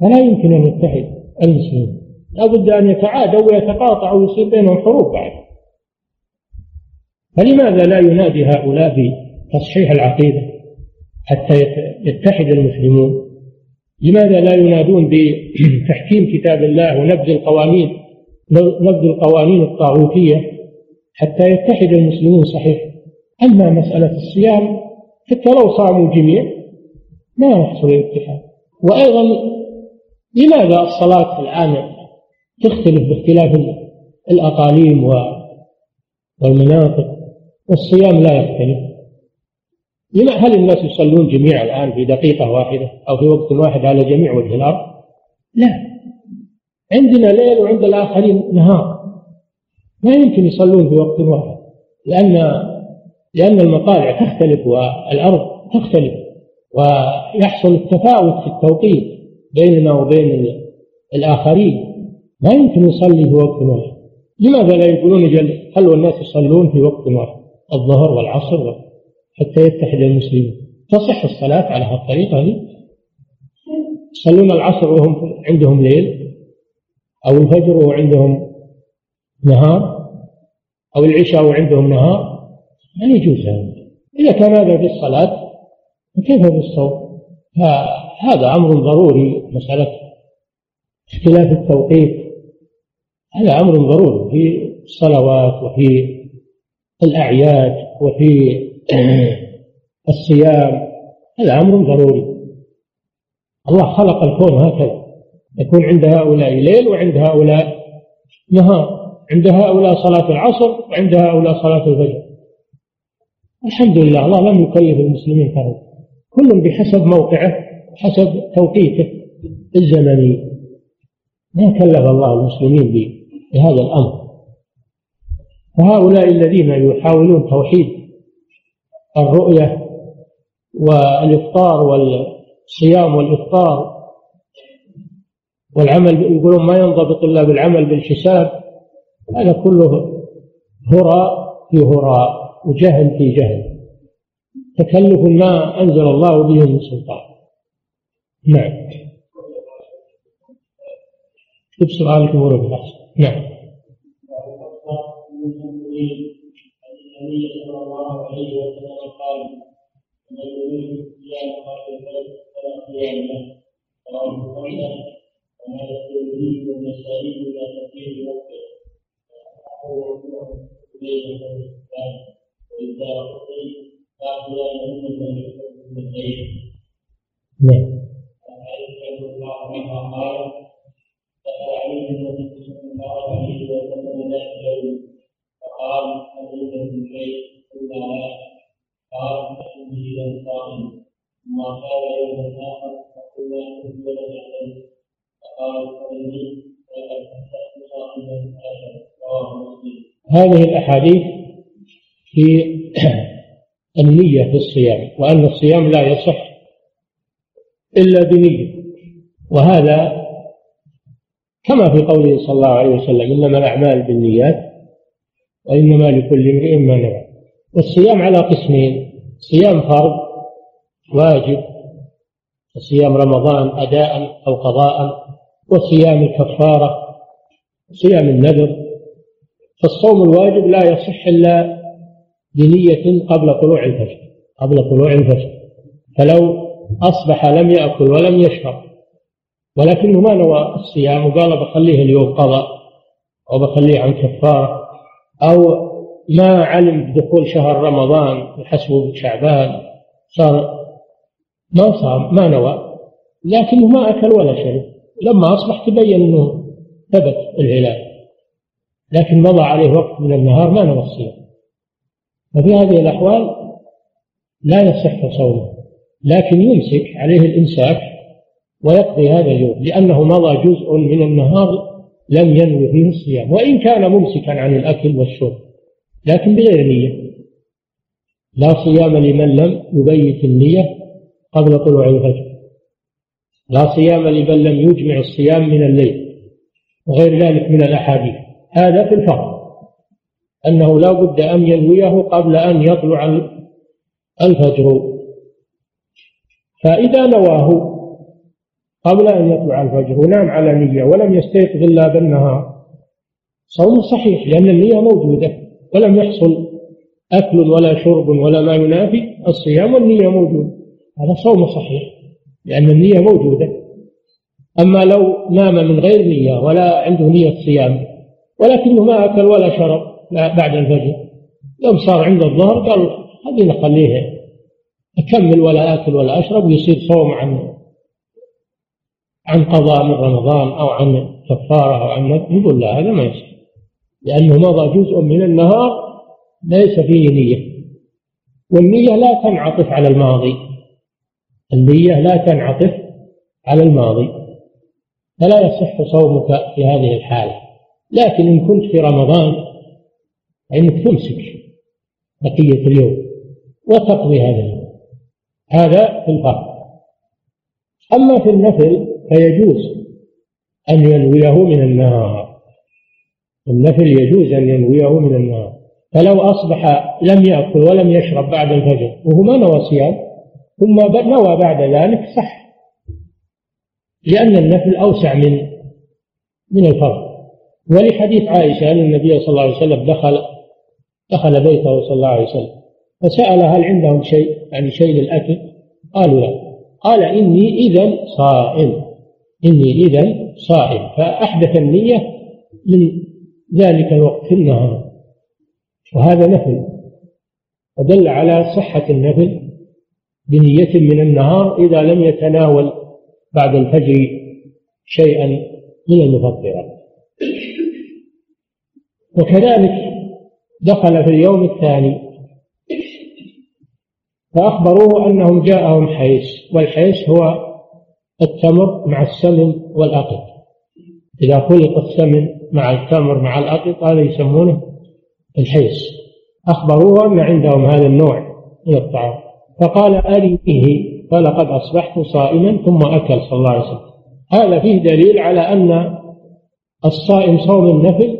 فلا يمكن أن يتحد المسلمين، لا بد أن يتعادوا ويتقاطعوا ويصير بينهم حروب بعد. فلماذا لا ينادي هؤلاء بتصحيح العقيدة حتى يتحد المسلمون؟ لماذا لا ينادون بتحكيم كتاب الله ونبذ القوانين نبذ القوانين الطاغوتية حتى يتحد المسلمون صحيح؟ أما مسألة الصيام حتى لو صاموا جميع ما يحصل الاتحاد. وأيضا لماذا الصلاة الآن تختلف باختلاف الأقاليم و والمناطق والصيام لا يختلف؟ هل الناس يصلون جميعا الآن في دقيقة واحدة أو في وقت واحد على جميع وجه الأرض؟ لا، عندنا ليل وعند الآخرين نهار، ما يمكن يصلون في وقت واحد لأن لأن المقالع تختلف والأرض تختلف ويحصل التفاوت في التوقيت بيننا وبين الآخرين، ما يمكن يصلي في وقت واحد. لماذا لا يقولون جل خلوا الناس يصلون في وقت واحد الظهر والعصر حتى يتحد المسلمين؟ تصح الصلاة على هالطريقة هذه؟ يصلون العصر وهم عندهم ليل، أو الفجر وعندهم نهار، أو العشاء وعندهم نهار، ما يجوز هذا. إذا كان هذا في الصلاة فكيف في الصوم؟ هذا أمر ضروري، مسألة اختلاف التوقيت هذا أمر ضروري في الصلوات وفي الأعياد وفي الصيام. هذا أمر ضروري. الله خلق الكون هكذا، يكون عند هؤلاء ليل وعند هؤلاء نهار، عند هؤلاء صلاة العصر وعند هؤلاء صلاة الفجر. الحمد لله الله لم يكلف المسلمين فرضا، كل بحسب موقعه حسب توقيته الزمني. ما كلف الله المسلمين بهذا الأمر. فهؤلاء الذين يحاولون توحيد الرؤية والإفطار والصيام والإفطار والعمل، يقولون ما ينضبط إلا بالعمل بالحساب، هذا كله هراء في هراء وجهل في جهل، تكلف ما أنزل الله به من سلطان. نعم. كيف سؤالك ورد الأحسن؟ نعم. النبي صلى الله عليه وسلم قال: من يريد الصيام فليصم صياما رواه مسلم، ومن يريد أن يستعين بتقدير وقته فله عليه الصيام، وإذا قضي فصيام من يحب الليل. وعائشة رضي الله عنها قالت: سأل علي النبي صلى الله عليه وسلم ذات يوم فقال: أليس من شيء؟ قلنا لا. قال: إني إذا صائم. ثم قال يوما آخر فقلنا كنت لم أعلم، فقال: إني لقد أصبحت صائما آخر. رواه مسلم. هذه الأحاديث في النية في الصيام، وأن الصيام لا يصح إلا بنية، وهذا كما في قوله صلى الله عليه وسلم: إنما الأعمال بالنيات وإنما لكل امرئ ما نوى. والصيام على قسمين: صيام فرض واجب، صيام رمضان أداء أو قضاء، وصيام الكفارة، صيام النذر. فالصوم الواجب لا يصح إلا بنية قبل طلوع الفجر، قبل طلوع الفجر فلو أصبح لم يأكل ولم يشرب، ولكنه ما نوى الصيام وقال بخليه اليوم قضاء أو بخليه عن كفارة، أو ما علم بدخول شهر رمضان وحسبه شعبان صار ما صام ما نوى، لكنه ما أكل ولا شرب، لما أصبح تبين أنه ثبت الهلال، لكن مضى عليه وقت من النهار ما نوى الصيام. ففي هذه الأحوال لا يصح صومه، لكن يمسك عليه الإمساك ويقضي هذا اليوم، لأنه مضى جزء من النهار لم ينوي فيه الصيام، وإن كان ممسكا عن الأكل والشرب لكن بغير نية. لا صيام لمن لم يبيت النية قبل طلوع الفجر، لا صيام لمن لم يجمع الصيام من الليل، وغير ذلك من الأحاديث. هذا في الفرض أنه لا بد أن ينويه قبل أن يطلع الفجر، فإذا نواه قبل أن يطلع الفجر ونام على نية ولم يستيقظ إلا بالنهار، صوم صحيح لأن النية موجودة، ولم يحصل أكل ولا شرب ولا ما ينافي الصيام والنية موجودة، هذا صوم صحيح لأن النية موجودة. أما لو نام من غير نية ولا عنده نية صيام ولكنه ما أكل ولا شرب بعد الفجر، لو صار عند الظهر قال هذه نخليها أكمل ولا أكل ولا أشرب، يصير صوم عنه عن قضاء من رمضان أو عن كفارة أو عن نذر، يقول لا هذا ما يصح، لأنه مضى جزء من النهار ليس فيه نية. والنية لا تنعطف على الماضي، النية لا تنعطف على الماضي، فلا يصح صومك في هذه الحالة. لكن إن كنت في رمضان فإنك تمسك بقية اليوم وتقضي هذا اليوم، هذا في الفرض. أما في النفل فيجوز أن ينويه من النهار، النفل يجوز أن ينويه من النهار. فلو أصبح لم يأكل ولم يشرب بعد الفجر وهو ما نوى صيام، ثم نوى بعد ذلك صح، لأن النفل أوسع من من الفرض. ولحديث عائشة أن النبي صلى الله عليه وسلم دخل دخل بيته صلى الله عليه وسلم فسأل هل عندهم شيء، يعني شيء للأكل؟ قالوا لا. قال إني إذن صائم، إني إذن صائم، فأحدث النية من ذلك الوقت في النهار. وهذا نفل، فدل على صحة النفل بنية من النهار إذا لم يتناول بعد الفجر شيئا من المفطرات. وكذلك دخل في اليوم الثاني فأخبروه أنهم جاءهم حيس، والحيس هو التمر مع السمن والأقط، إذا خلط السمن مع التمر مع الأقط هذا يسمونه الحيس. أخبروه أن عندهم هذا النوع من الطعام فقال أريه، فلقد أصبحت صائما، ثم أكل صلى الله عليه وسلم. هذا فيه دليل على أن الصائم صوم النفل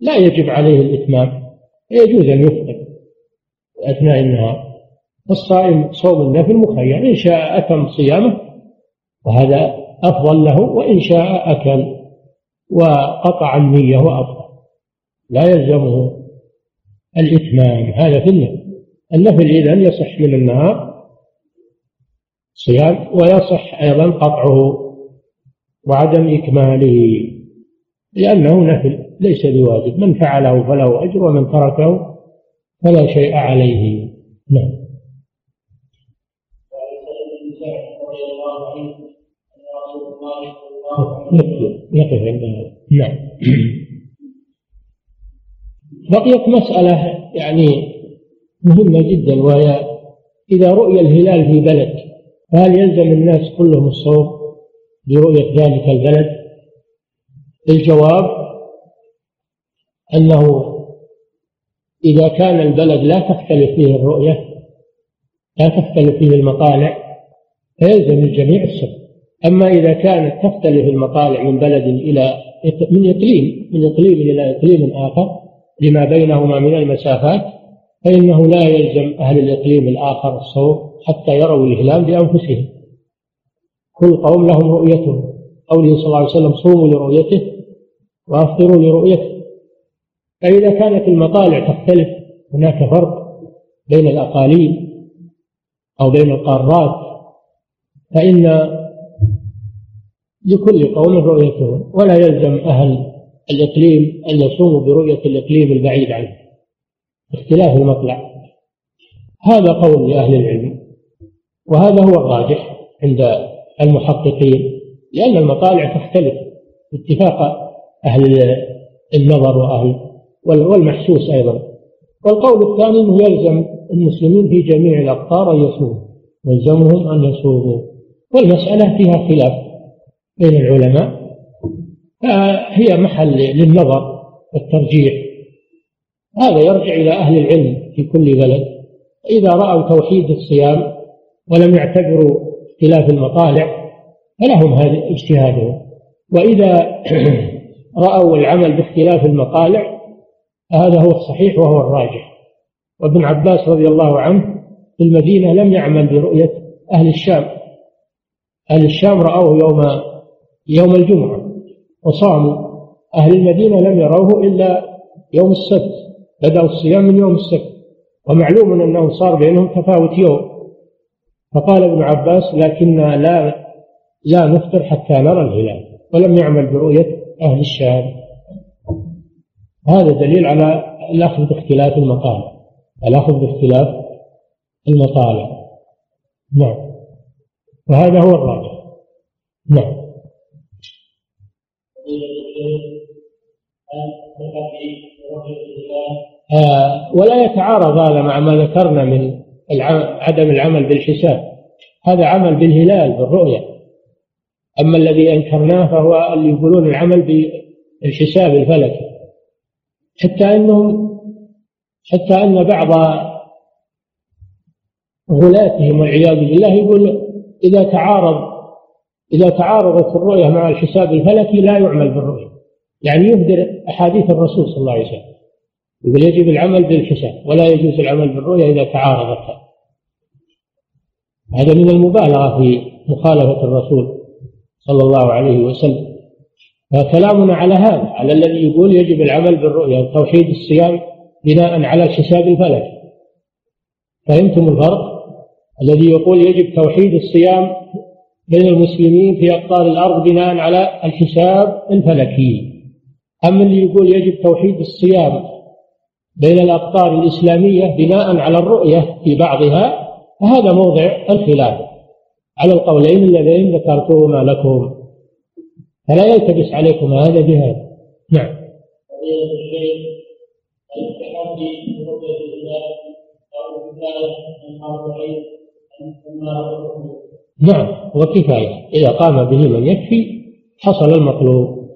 لا يجب عليه الإتمام، يجوز أن يفطر أثناء النهار. الصائم صوم النفل مخير، إن شاء أتم صيامه وهذا أفضل له، وإن شاء أكل وقطع النية وأفضل، لا يلزمه الإتمام. هذا في النفل. النفل إذن يصح من النهار صيام، ويصح أيضا قطعه وعدم إكماله لأنه نفل ليس بواجب، من فعله فله أجر ومن تركه فلا شيء عليه. نعم. نقف عندنا. نعم. بقيت مسألة يعني مهمة جدا، وهي إذا رؤي الهلال في بلد فهل يلزم الناس كلهم الصوم برؤية ذلك البلد؟ الجواب أنه إذا كان البلد لا تختلف فيه الرؤية، لا تختلف فيه المطالع، فيلزم الجميع الصوم. أما إذا كانت تختلف المطالع من بلد إلى من إقليم من إقليم إلى إقليم آخر لما بينهما من المسافات، فإنه لا يلزم أهل الإقليم الآخر الصوم حتى يروا الهلال بأنفسهم، كل قوم لهم رؤيته. قوله صلى الله عليه وسلم صوموا لرؤيته وأفطروا لرؤيته. فإذا كانت المطالع تختلف، هناك فرق بين الأقاليم أو بين القارات، فإن لكل قوم رؤيته، ولا يلزم أهل الإقليم أن يصوموا برؤية الإقليم البعيد عنه اختلاف المطلع. هذا قول لأهل العلم، وهذا هو الراجح عند المحققين، لأن المطالع تختلف اتفاق أهل النظر وأهل والمحسوس أيضا. والقول الثاني أنه يلزم المسلمين في جميع الأقطار أن يصوموا، يلزمهم أن يصوموا، والمسألة فيها خلاف بين العلماء، فهي محل للنظر والترجيح. هذا يرجع إلى أهل العلم في كل بلد، إذا رأوا توحيد الصيام ولم يعتبروا اختلاف المطالع فلهم هذا اجتهادهم، وإذا رأوا العمل باختلاف المطالع هذا هو الصحيح وهو الراجح. وابن عباس رضي الله عنه في المدينة لم يعمل برؤية أهل الشام، أهل الشام رأوه يوم يوم الجمعة وصاموا، أهل المدينة لم يروه إلا يوم السبت، بدأوا الصيام من يوم السبت، ومعلوم أنه صار بينهم تفاوت يوم. فقال ابن عباس لكننا لا لا نفطر حتى نرى الهلال، ولم يعمل برؤية أهل الشام. هذا دليل على الأخذ باختلاف المطالع، الأخذ باختلاف المطالع. نعم، وهذا هو الراجح. نعم. آه ولا يتعارض هذا مع ما ذكرنا من عدم العمل بالحساب، هذا عمل بالهلال بالرؤية. أما الذي أنكرناه فهو اللي يقولون العمل بالحساب الفلكي، حتى أنهم حتى أن بعض غلاتهم والعياذ بالله يقول إذا تعارض إذا تعارضت الرؤية مع الحساب الفلكي لا يعمل بالرؤية، يعني يهدر أحاديث الرسول صلى الله عليه وسلم، يقول يجب العمل بالحساب ولا يجوز العمل بالرؤية إذا تعارضت. هذا من المبالغة في مخالفة الرسول صلى الله عليه وسلم. فكلامنا على هذا، على الذي يقول يجب العمل بالرؤية وتوحيد الصيام بناء على الحساب الفلكي. فهمتم الفرق؟ الذي يقول يجب توحيد الصيام بين المسلمين في أقطار الأرض بناء على الحساب الفلكي، أما اللي يقول يجب توحيد الصيام بين الأقطار الإسلامية بناء على الرؤية في بعضها، فهذا موضع الخلاف على القولين اللذين ذكرتهما لكم، فلا يلتبس عليكم هذا بهذا. نعم. نعم وكفاية، إذا قام به من يكفي حصل المطلوب،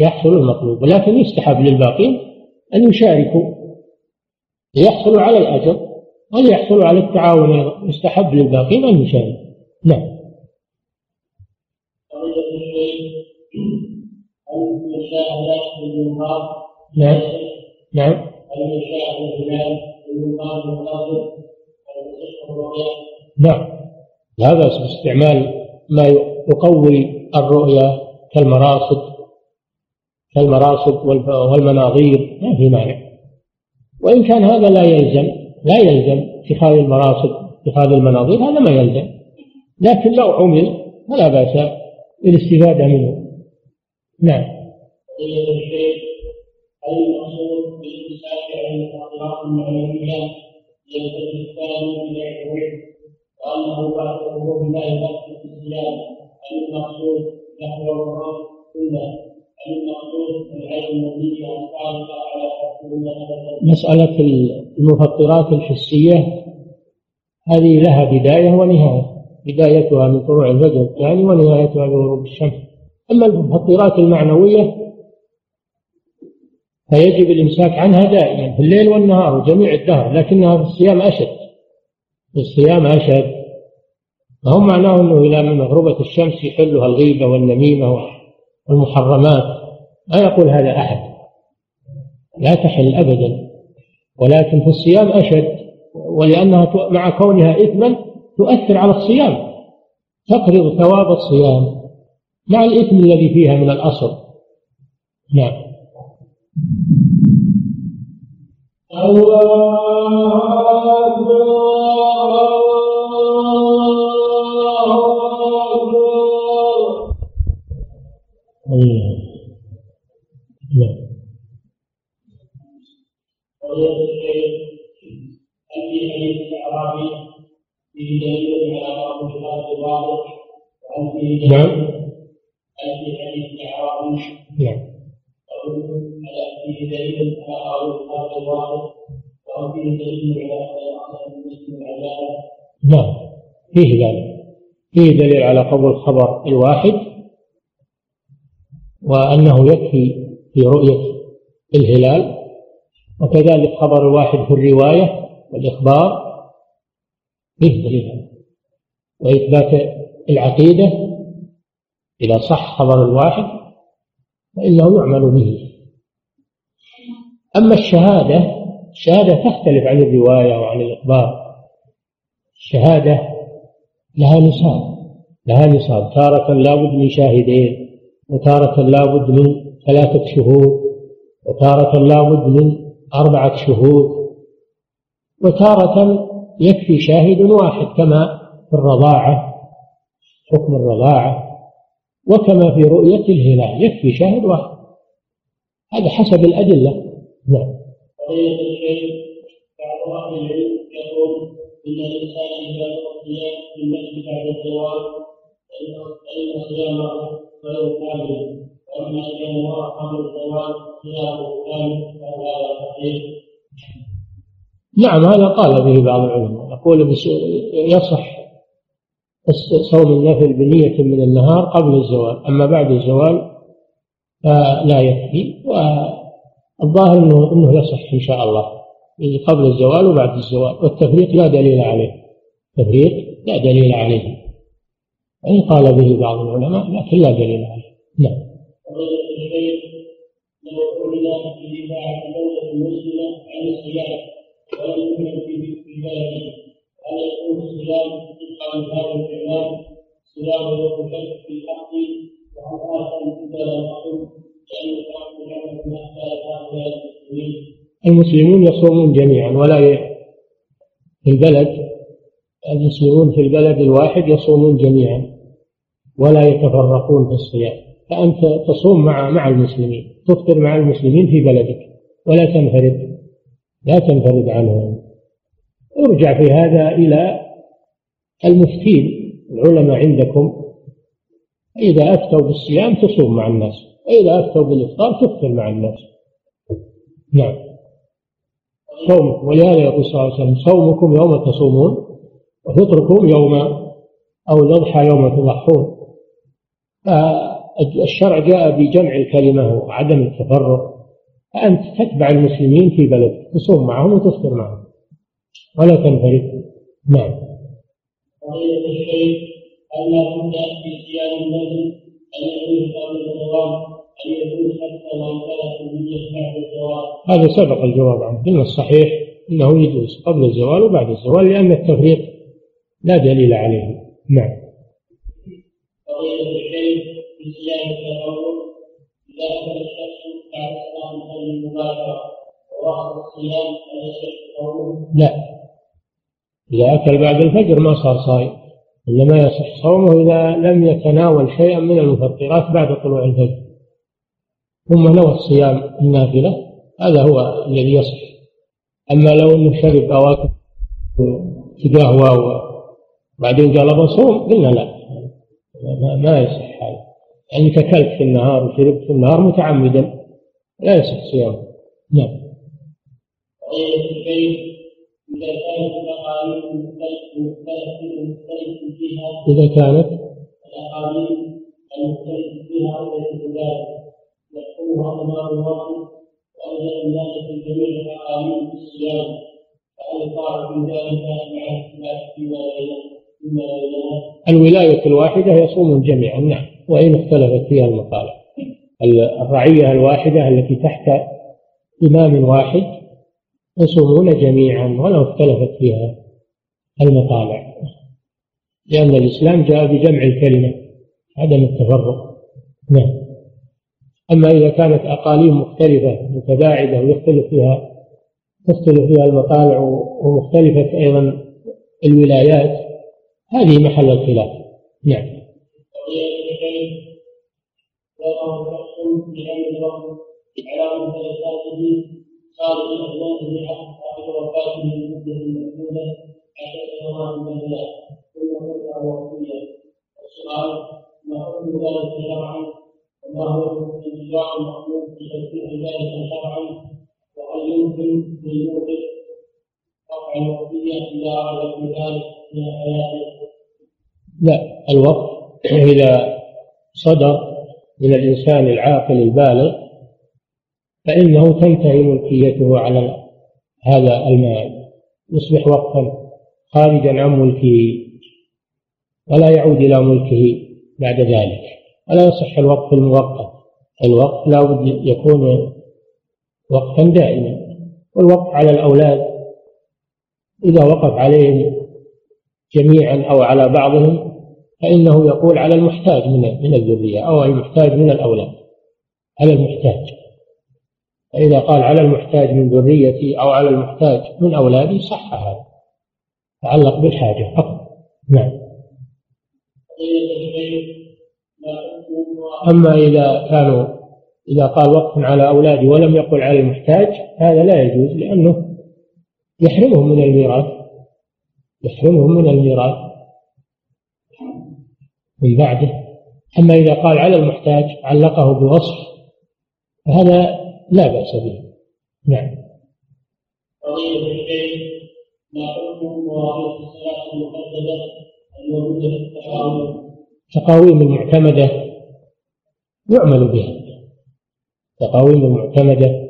يحصل المطلوب، ولكن يستحب للباقين أن يشاركوا ليحصلوا على الأجر وليحصلوا على التعاون، يستحب للباقين أن يشاركوا. نعم. نعم نعم نعم لا بأس باستعمال ما يقوي الرؤية كالمراصد كالمراصد والمناظير، ما في مانع، وإن كان هذا لا يلزم لا يلزم اتخاذ المراصد اتخاذ المناظير، هذا ما يلزم، لكن لو عمل فلا بأس بالاستفادة منه. نعم. مسألة المفطرات الحسية هذه لها بداية ونهاية، بدايتها من طلوع الفجر الثاني ونهايتها بغروب الشمس. أما المفطرات المعنوية فيجب الإمساك عنها دائما في الليل والنهار وجميع الدهر، لكنها في الصيام أشد، في الصيام أشد، فهم معناه أنه إلى من غروبة الشمس يحلها الغيبة والنميمة والمحرمات. لا يقول هذا أحد، لا تحل أبدا، ولكن في الصيام أشد، ولأنها مع كونها إثما تؤثر على الصيام، تقرض ثواب الصيام مع الإثم الذي فيها من الأصل. نعم. الله أكبر. نعم. نعم. نعم. فيه ذلك، فيه دليل على قبول الخبر الواحد، وأنه يكفي في رؤية الهلال، وكذلك خبر الواحد في الرواية والإخبار، فيه دليل. وإثبات العقيدة إذا صح خبر الواحد فإنه يعمل به. أما الشهادة، الشهادة تختلف عن الرواية وعن الإخبار، الشهادة لها نصاب، لها نصاب، تارة لابد من شاهدين، وتارة لابد من ثلاثة شهود، وتارة لابد من أربعة شهود، وتارة يكفي شاهد واحد كما في الرضاعة، حكم الرضاعة، وكما في رؤية الهلال يكفي شاهد واحد، هذا حسب الأدلة. نعم. نعم هذا قال به بعض العلماء، يقول يصح صوم النفل بنية من النهار قبل الزوال، أما بعد الزوال فلا يكفي، والظاهر أنه, إنه يصح إن شاء الله قبل الزوال وبعد الزوال، والتفريق لا دليل عليه، التفريق لا دليل عليه، يعني قال به بعض العلماء لكن لا دليل عليه. نعم. المسلمون يصومون جميعا، ولا في البلد، المسلمون في البلد الواحد يصومون جميعا ولا يتفرقون في الصيام، فأنت تصوم مع مع المسلمين، تفطر مع المسلمين في بلدك، ولا تنفرد لا تنفرد عنه. ارجع في هذا إلى المفتين العلماء عندكم، إذا أفتوا بالصيام تصوم مع الناس، وإذا أفتوا بالإفطار تفطر مع الناس. نعم، صومكم، ولهذا يقول صلى الله عليه وسلم: صومكم يوم تصومون وفطركم يوم أو الأضحى يوم تضحون. فالشرع جاء بجمع الكلمة وعدم التفرق، فأنت تتبع المسلمين في بلدك، تصوم معهم وتفطر معهم ولا تنفرد. نعم. فضيلة الشيخ، هل لا بد في صيام النبي أن يكون قبل الزواج أن يكون حتى لو كان من يشبع الزواج؟ هذا سبق الجواب عنه. إن الصحيح أنه يجوز قبل الزوال وبعد الزوال، لأن التفريق لا دليل عليه. نعم. فضيلة الشيخ، في صيام التفرق إذا أخذ الشخص بعد صلاة الفجر مباشرة ووقت الصيام أليس التفرق؟ لا، إذا أكل بعد الفجر ما صار صائم، إنما يصح صومه إذا لم يتناول شيئا من المفطرات بعد طلوع الفجر، ثم نوى الصيام النافلة، هذا هو الذي يصح. أما لو أنه شرب أواكب تقهوى وبعدين قال صوم، قلنا لا، ما يصح هذا، يعني تكلت في النهار وشربت في النهار متعمدا، لا يصح صيامه. نعم. إذا كانت الأقاليم المختلف فيها وليس كذلك يحكمها أمر الواحد وأوجب الناس في جميع الأقاليم بالصيام، فهل صار في ذلك مع اختلاف فيما بينهم؟ الولاية الواحدة يصوم الجميع، نعم، وإن اختلفت فيها المطالب. الرعية الواحدة التي تحت إمام واحد يصومون جميعا ولو اختلفت فيها المطالع، لأن الإسلام جاء بجمع الكلمة عدم التفرق. نعم. أما إذا كانت أقاليم مختلفة متباعدة ويختلف فيها تختلف فيها المطالع ومختلفة أيضا الولايات، هذه محل الخلاف. نعم. لا، الوقف إذا صدر من الإنسان العاقل البالغ فإنه تنتهي ملكيته على هذا المال، يصبح وقفا خارجا عن ملكه ولا يعود إلى ملكه بعد ذلك، ولا يصح الوقف الموقف. الوقف لا بد يكون وقفا دائما. والوقف على الأولاد إذا وقف عليهم جميعا أو على بعضهم فإنه يقول على المحتاج من من الذرية أو المحتاج من الأولاد، على المحتاج. فإذا قال على المحتاج من ذريتي أو على المحتاج من أولادي صح، هذا تعلق بالحاجة فقط. نعم. أما إذا كانوا إذا قال وقف على أولادي ولم يقل على المحتاج، هذا لا يجوز، لأنه يحرمهم من الميراث، يحرمهم من الميراث من بعده. أما إذا قال على المحتاج علقه بوصف فهذا لا بأس به. نعم. قضية الشيء ما حكم مواقيت الصلاة المحددة الموجودة في التقاويم؟ التقاويم المعتمدة يعمل بها، التقاويم المعتمدة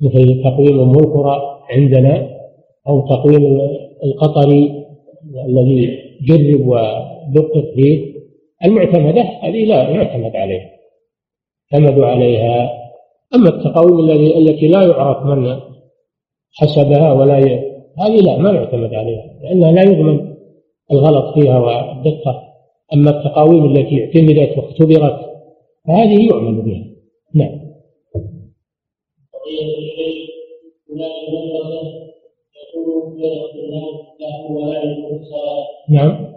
مثل تقويم أم القرى عندنا أو تقويم القطري الذي جرب ودقق فيه، المعتمدة هذه لا يعتمد عليها، اعتمدوا عليها. أما التقاويم التي لا يعرف من حسبها ولا ي... هذه لا، ما يعتمد عليها، لأنها لا يضمن الغلط فيها والدقة. أما التقاويم التي اعتمدت واختبرت فهذه يعمل بها. نعم. نعم.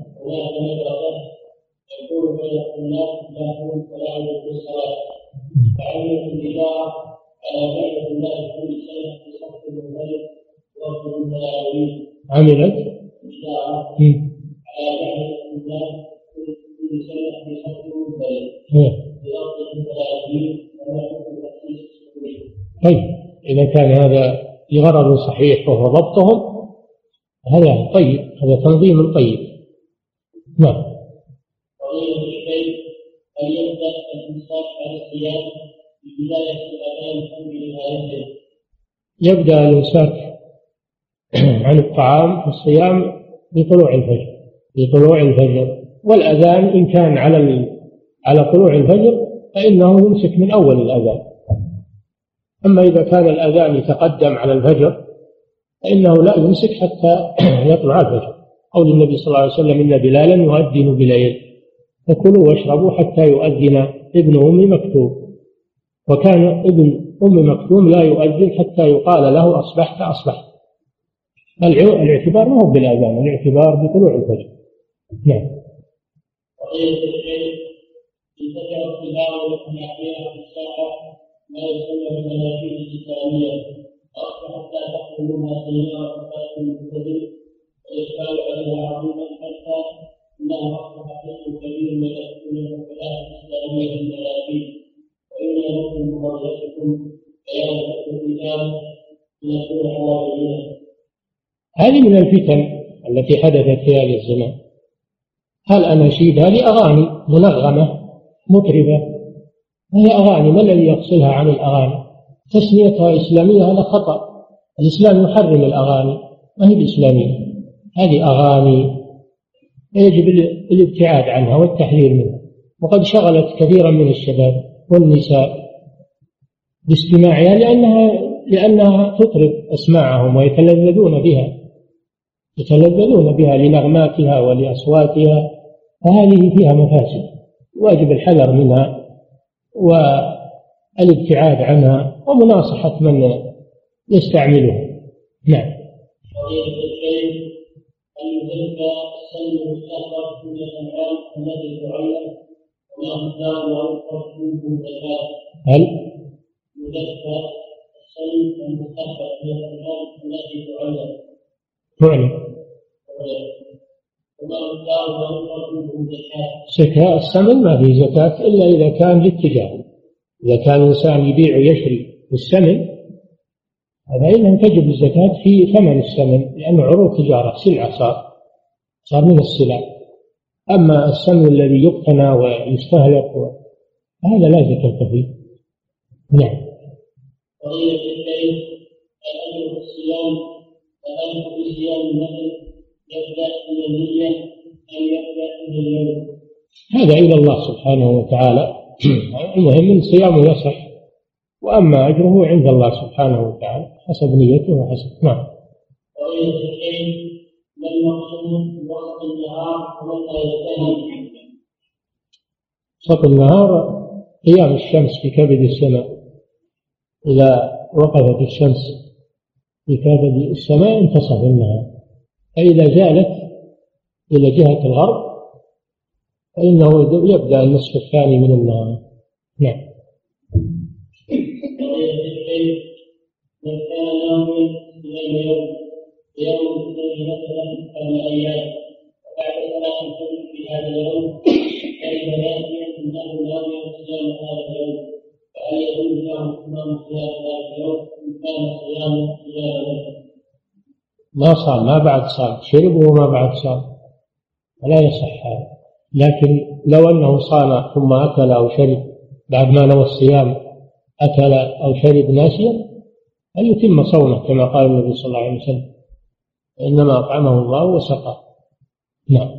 عملت طيب إذا كان هذا لغرض صحيح وهو ضبطهم هذا طيب، هذا تنظيم طيب. نعم. يبدأ الإمساك عن الطعام في الصيام بطلوع الفجر، بطلوع الفجر والأذان إن كان على على طلوع الفجر فإنه يمسك من أول الأذان. أما إذا كان الأذان يتقدم على الفجر فإنه لا يمسك حتى يطلع الفجر، قول النبي صلى الله عليه وسلم إن بلالا يؤذن بليل فكلوا واشربوا حتى يؤذن ابن أم مكتوم، وكان ابن أم مكتوم لا يؤذن حتى يقال له أصبحت أصبحت. الاعتبار ما هو بالأذان، الاعتبار بطلوع الفجر. نعم. هذه من الفتن التي حدثت في هذا الزمان. هل أناشيد هذه أغاني منغمة مطربة، هي أغاني، ما الذي يفصلها عن الأغاني؟ تسميتها إسلامية هذا خطأ، الإسلام يحرم الأغاني، ما هي الإسلامية، هذه أغاني يجب الابتعاد عنها والتحذير منها. وقد شغلت كثيرا من الشباب والنساء باستماعها لأنها, لأنها تطرب أسماعهم ويتلذذون بها، يتلذذون بها لنغماتها ولأصواتها، فهذه فيها مفاسد واجب الحذر منها والابتعاد عنها ومناصحة من يستعملها. نعم. هل فعلا زكاة السمن ما في زكاة إلا إذا كان للتجارة، إذا كان الإنسان يبيع ويشري بالسمن هذا إذن تجب الزكاة في ثمن السمن لأنه عروض تجارة، سلعة صار صار من السلع. أما السمن الذي يقتنى ويستهلك هذا لا زكاة فيه. نعم. هذا إلى الله سبحانه وتعالى، المهم أن صيامه يصح، وأما أجره عند الله سبحانه وتعالى حسب نيته وحسب. نعم. وسط النهار قيام الشمس في كبد السماء، إذا وقفت الشمس في كبد السماء انتصف النهار، فإذا زالت إلى جهة الغرب فإنه يبدأ النصف الثاني من النهار. نعم. ما صام ما بعد صام، شرب وما بعد صام فلا يصح هذا، لكن لو أنه صام ثم أكل أو شرب بعد ما نوى الصيام، أكل أو شرب ناسيا أن يتم صومه كما قال النبي صلى الله عليه وسلم إنما أطعمه الله وسقاه. نعم.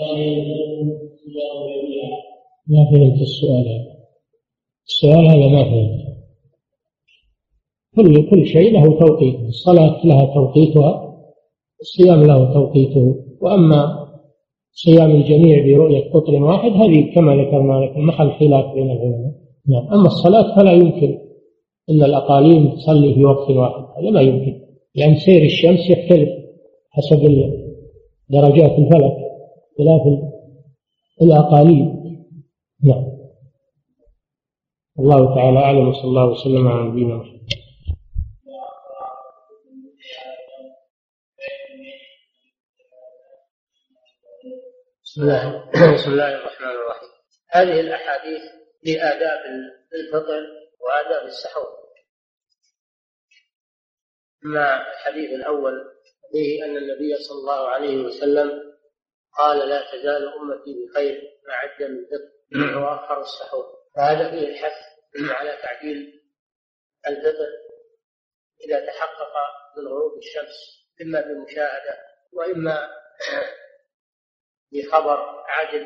هل ما فهمت السؤال؟ السؤال هذا ما فيه. كل كل شيء له توقيت، الصلاة لها توقيتها، الصيام له توقيته، وأما صيام الجميع برؤية قطر واحد هذه كما ذكرنا لكم محل خلاف بين العلماء. نعم. أما الصلاة فلا يمكن أن الأقاليم تصلي في وقت واحد، هذا لا يمكن، لأن سير الشمس يختلف حسب درجات الفلك خلاف الأقاليم. نعم. الله تعالى أعلم، صلى الله وسلم على نبينا محمد. بسم الله بسم الله الرحمن الرحيم. هذه الأحاديث في آداب الفطر وآداب السحور. أما الحديث الأول به أن النبي صلى الله عليه وسلم قال: لا تزال أمتي بخير ما عدا من الفطر وأخر السحور. فهذا فيه الحث على تعجيل الفطر إذا تحقق من غروب الشمس، إما بمشاهدة وإما بخبر عاجل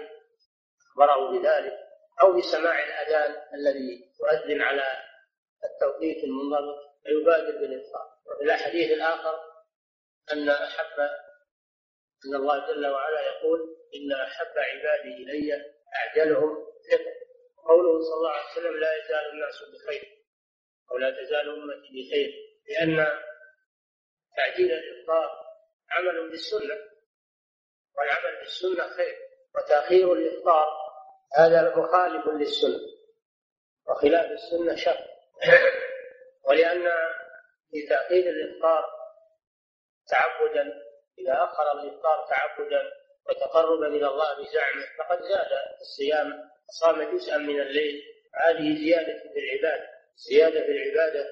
أخبره بذلك، أو بسماع الأذان الذي يؤذن على التوقيت المنضبط فيبادر بالإفطار. وفي الحديث الآخر أن أحب أن الله جل وعلا يقول: إن أحب عبادي إلي أعجلهم فطر. قوله صلى الله عليه وسلم: لا يزال الناس بخير أو لا تزال أمتي بخير، لأن تعجيل الإفطار عمل بالسنة، والعمل بالسنة خير، وتأخير الإفطار هذا مخالف للسنة، وخلاف السنة شر. ولأن في تأخير الإفطار تعبدا، إذا أخر الإفطار تعبدا وتقربا إلى الله بزعمه فقد زاد الصيام، صام جزءا من الليل. هذه زيادة في العبادة، زيادة في العبادة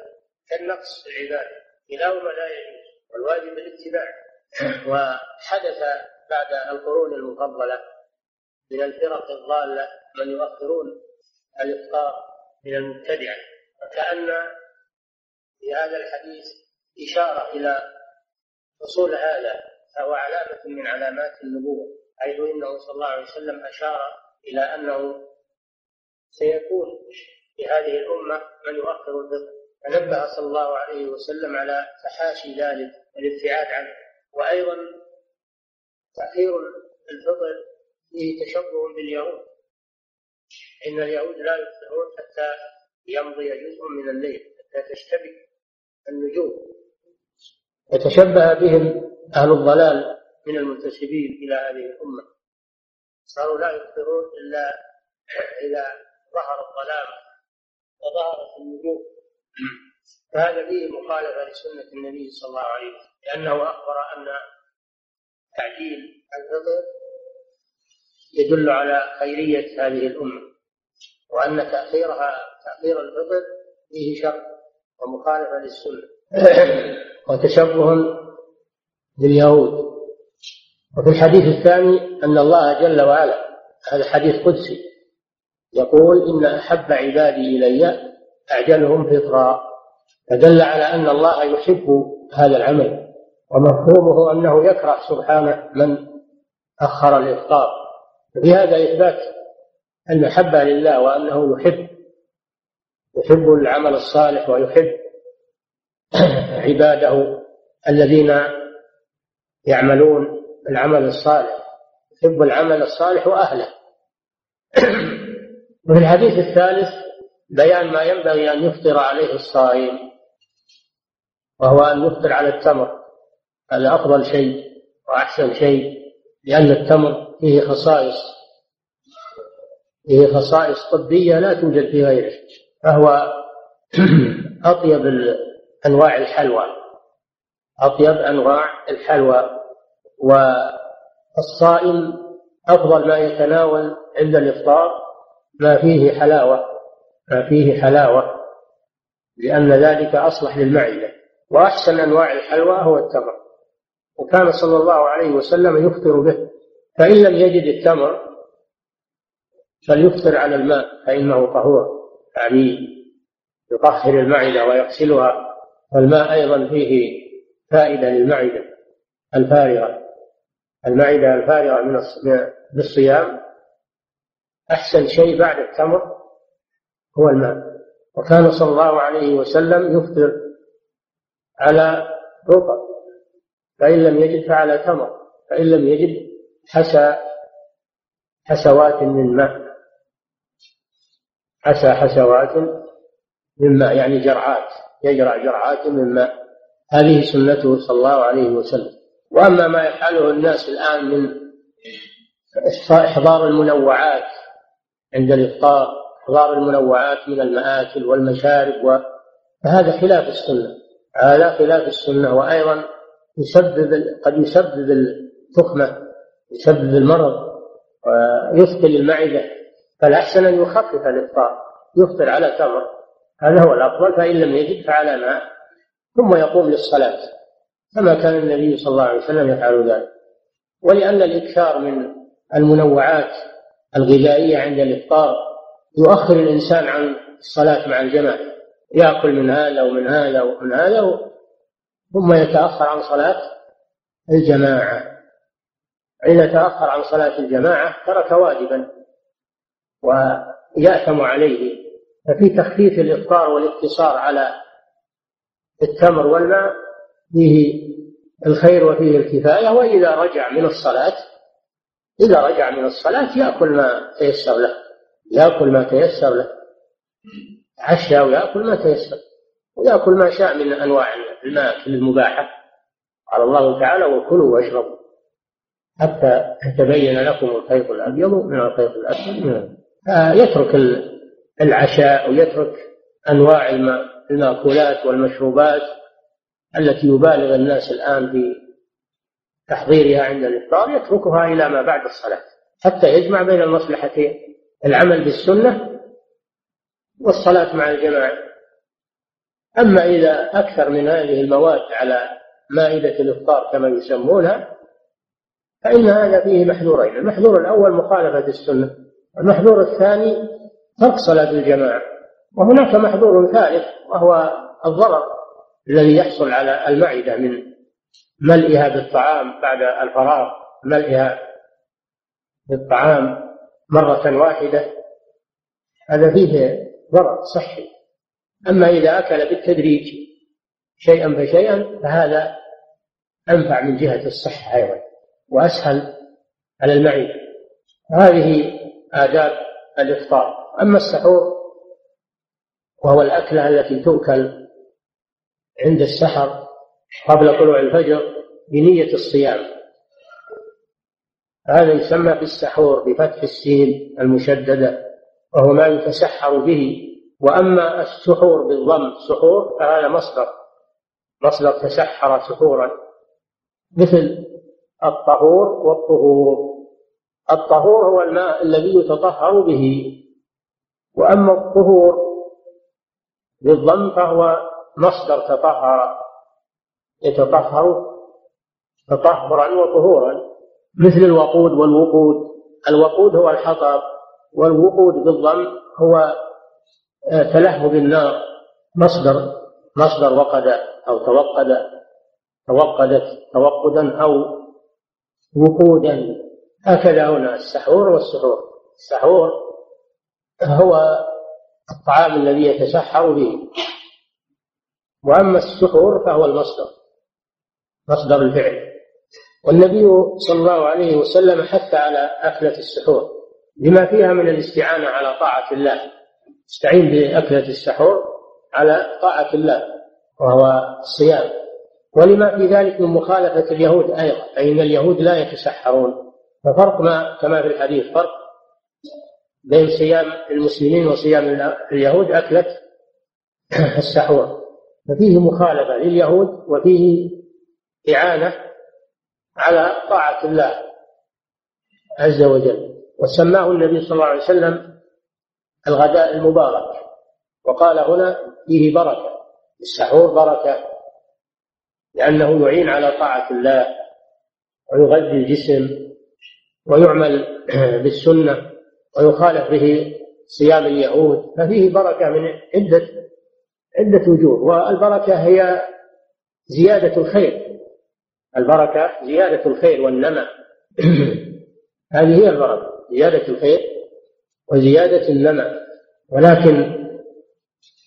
كالنقص في العبادة، كلاهما لا يجوز، والواجب الاتباع. وحدث بعد القرون المفضلة من الفرق الضالة من يؤخرون الإفطار من المبتدعة، وكأن في هذا الحديث إشارة إلى حصول هذا، فهو علامة من علامات النبوة، حيث إنه صلى الله عليه وسلم أشار إلى أنه سيكون في هذه الأمة من يؤخر الفطر، فنبه صلى الله عليه وسلم على فحاشي ذلك والابتعاد عنه. وأيضا تأخير الفطر فيه تشبه باليهود، إن اليهود لا يفطرون حتى يمضي جزء من الليل، حتى تشتبك النجوم، وتشبه بهم أهل الضلال من المنتسبين إلى هذه الأمة، صاروا لا يفطرون إلا إذا ظهر الظلام وظهرت النجوم. فهذا فيه مخالفة لسنة النبي صلى الله عليه وسلم، لأنه أخبر أن تعجيل الفطر يدل على خيرية هذه الأمة، وأن تأخيرها تأخير الفطر فيه شر ومخالفة للسنة وتشبه باليهود. وفي الحديث الثاني أن الله جل وعلا، هذا حديث قدسي، يقول: إن أحب عبادي إلي أعجلهم فطرا، فدل على أن الله يحب هذا العمل، ومفهومه أنه يكره سبحانه من أخر الإفطار. بهذا إثبات المحبة لله، وأنه يحب يحب العمل الصالح، ويحب عباده الذين يعملون العمل الصالح، يحب العمل الصالح وأهله. وفي الحديث الثالث بيان ما ينبغي أن يفطر عليه الصائم، وهو أن يفطر على التمر، هذا أفضل شيء وأحسن شيء، لأن التمر فيه خصائص فيه خصائص طبية لا توجد في غيره، فهو أطيب أنواع الحلوى أطيب أنواع الحلوى والصائم أفضل ما يتناول عند الإفطار ما فيه حلاوة ما فيه حلاوة لأن ذلك أصلح للمعدة. وأحسن أنواع الحلوى هو التمر، وكان صلى الله عليه وسلم يفطر به. فإن لم يجد التمر فليفطر على الماء، فإنه طهور عبيد يطهر المعدة ويغسلها، والماء أيضا فيه فائدة للمعدة الفارغة المعدة الفارغة من الصيام. أحسن شيء بعد التمر هو الماء. وكان صلى الله عليه وسلم يفطر على رطب، فإن لم يجد فعلى تمر، فإن لم يجد حسى حسوات من ماء، حسى حسوات من ماء يعني جرعات، يجرع جرعات من ماء. هذه سنته صلى الله عليه وسلم. وأما ما يفعله الناس الآن من إحضار المنوعات عند الإفطار، إحضار المنوعات من المآكل والمشارب، فهذا خلاف السنة، هذا خلاف السنة، وأيضا يسبب قد يسبب التخمة، يسبب المرض ويثقل المعدة. فالأحسن أن يخفف الإفطار، يفطر على تمر، هذا هو الأفضل، فإن لم يجد فعلى ماء، ثم يقوم للصلاة كما كان النبي صلى الله عليه وسلم يفعل ذلك. ولأن الإكثار من المنوعات الغذائية عند الإفطار يؤخر الإنسان عن الصلاة مع الجماعة، يأكل من هذا ومن هذا ومن هذا ثم يتأخر عن صلاة الجماعة. حين تأخر عن صلاة الجماعة ترك واجبا ويأثم عليه. ففي تخفيف الإفطار والاقتصار على التمر والماء فيه الخير وفيه الكفاية. وإذا رجع من الصلاة إذا رجع من الصلاة يأكل ما تيسر له، يأكل ما تيسر له، عشاء ويأكل ما تيسر، ويأكل ما شاء من أنواع الماكل المباحة. قال الله تعالى: وكلوا واشربوا حتى تبين لكم الخيط الأبيض من الخيط الأسود. يترك العشاء ويترك أنواع المأكولات والمشروبات التي يبالغ الناس الآن في تحضيرها عند الإفطار، يتركها إلى ما بعد الصلاة حتى يجمع بين المصلحتين: العمل بالسنة والصلاة مع الجماعة. أما إذا أكثر من هذه المواد على مائدة الإفطار كما يسمونها فإن هذا فيه محذورين: المحذور الأول مخالفة السنة، والمحذور الثاني ترك صلاة الجماعة. وهناك محذور ثالث وهو الضرر الذي يحصل على المعدة من ملئها بالطعام بعد الفراغ، ملئها بالطعام مرة واحدة، هذا فيه ضرر صحي. أما إذا أكل بالتدريج شيئا فشيئا فهذا أنفع من جهة الصحة أيضا وأسهل على المعدة. هذه آداب الإفطار. أما السحور وهو الأكلة التي تؤكل عند السحر قبل طلوع الفجر بنية الصيام، هذا يسمى بالسحور بفتح السين المشددة، وهو ما يتسحر به. وأما السحور بالضم سحور فهذا مصدر، مصدر تسحر سحورا، مثل الطهور والطهور. الطهور هو الماء الذي يتطهر به، وأما الطهور بالضم فهو مصدر تطهر، يتطهر تطهرا وطهورا، مثل الوقود والوقود. الوقود هو الحطب، والوقود بالضم هو تلهب النار، مصدر مصدر وقد أو توقد، توقدت توقدا أو وقودا. هكذا هنا السحور والسحور. السحور هو الطعام الذي يتسحر به، وأما السحور فهو المصدر، مصدر الفعل. والنبي صلى الله عليه وسلم حث على أكلة السحور لما فيها من الاستعانة على طاعة الله، استعين بأكلة السحور على طاعة الله وهو الصيام. ولما في ذلك من مخالفة اليهود أيضا، أي أن اليهود لا يتسحرون. ففرق ما كما في الحديث فرق بين صيام المسلمين وصيام اليهود أكلة السحور، ففيه مخالفة لليهود وفيه إعانة على طاعة الله عز وجل. وسماه النبي صلى الله عليه وسلم الغداء المبارك، وقال هنا فيه بركة، السحور بركة، لأنه يعين على طاعة الله ويغذي الجسم ويعمل بالسنة ويخالف به صيام اليهود. ففيه بركة من عدة عدة وجوه. والبركة هي زيادة الخير، البركة زيادة الخير والنماء هذه هي البركة، زيادة الخير وزيادة النماء. ولكن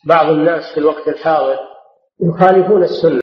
بعض الناس في الوقت الحاضر يخالفون السنة.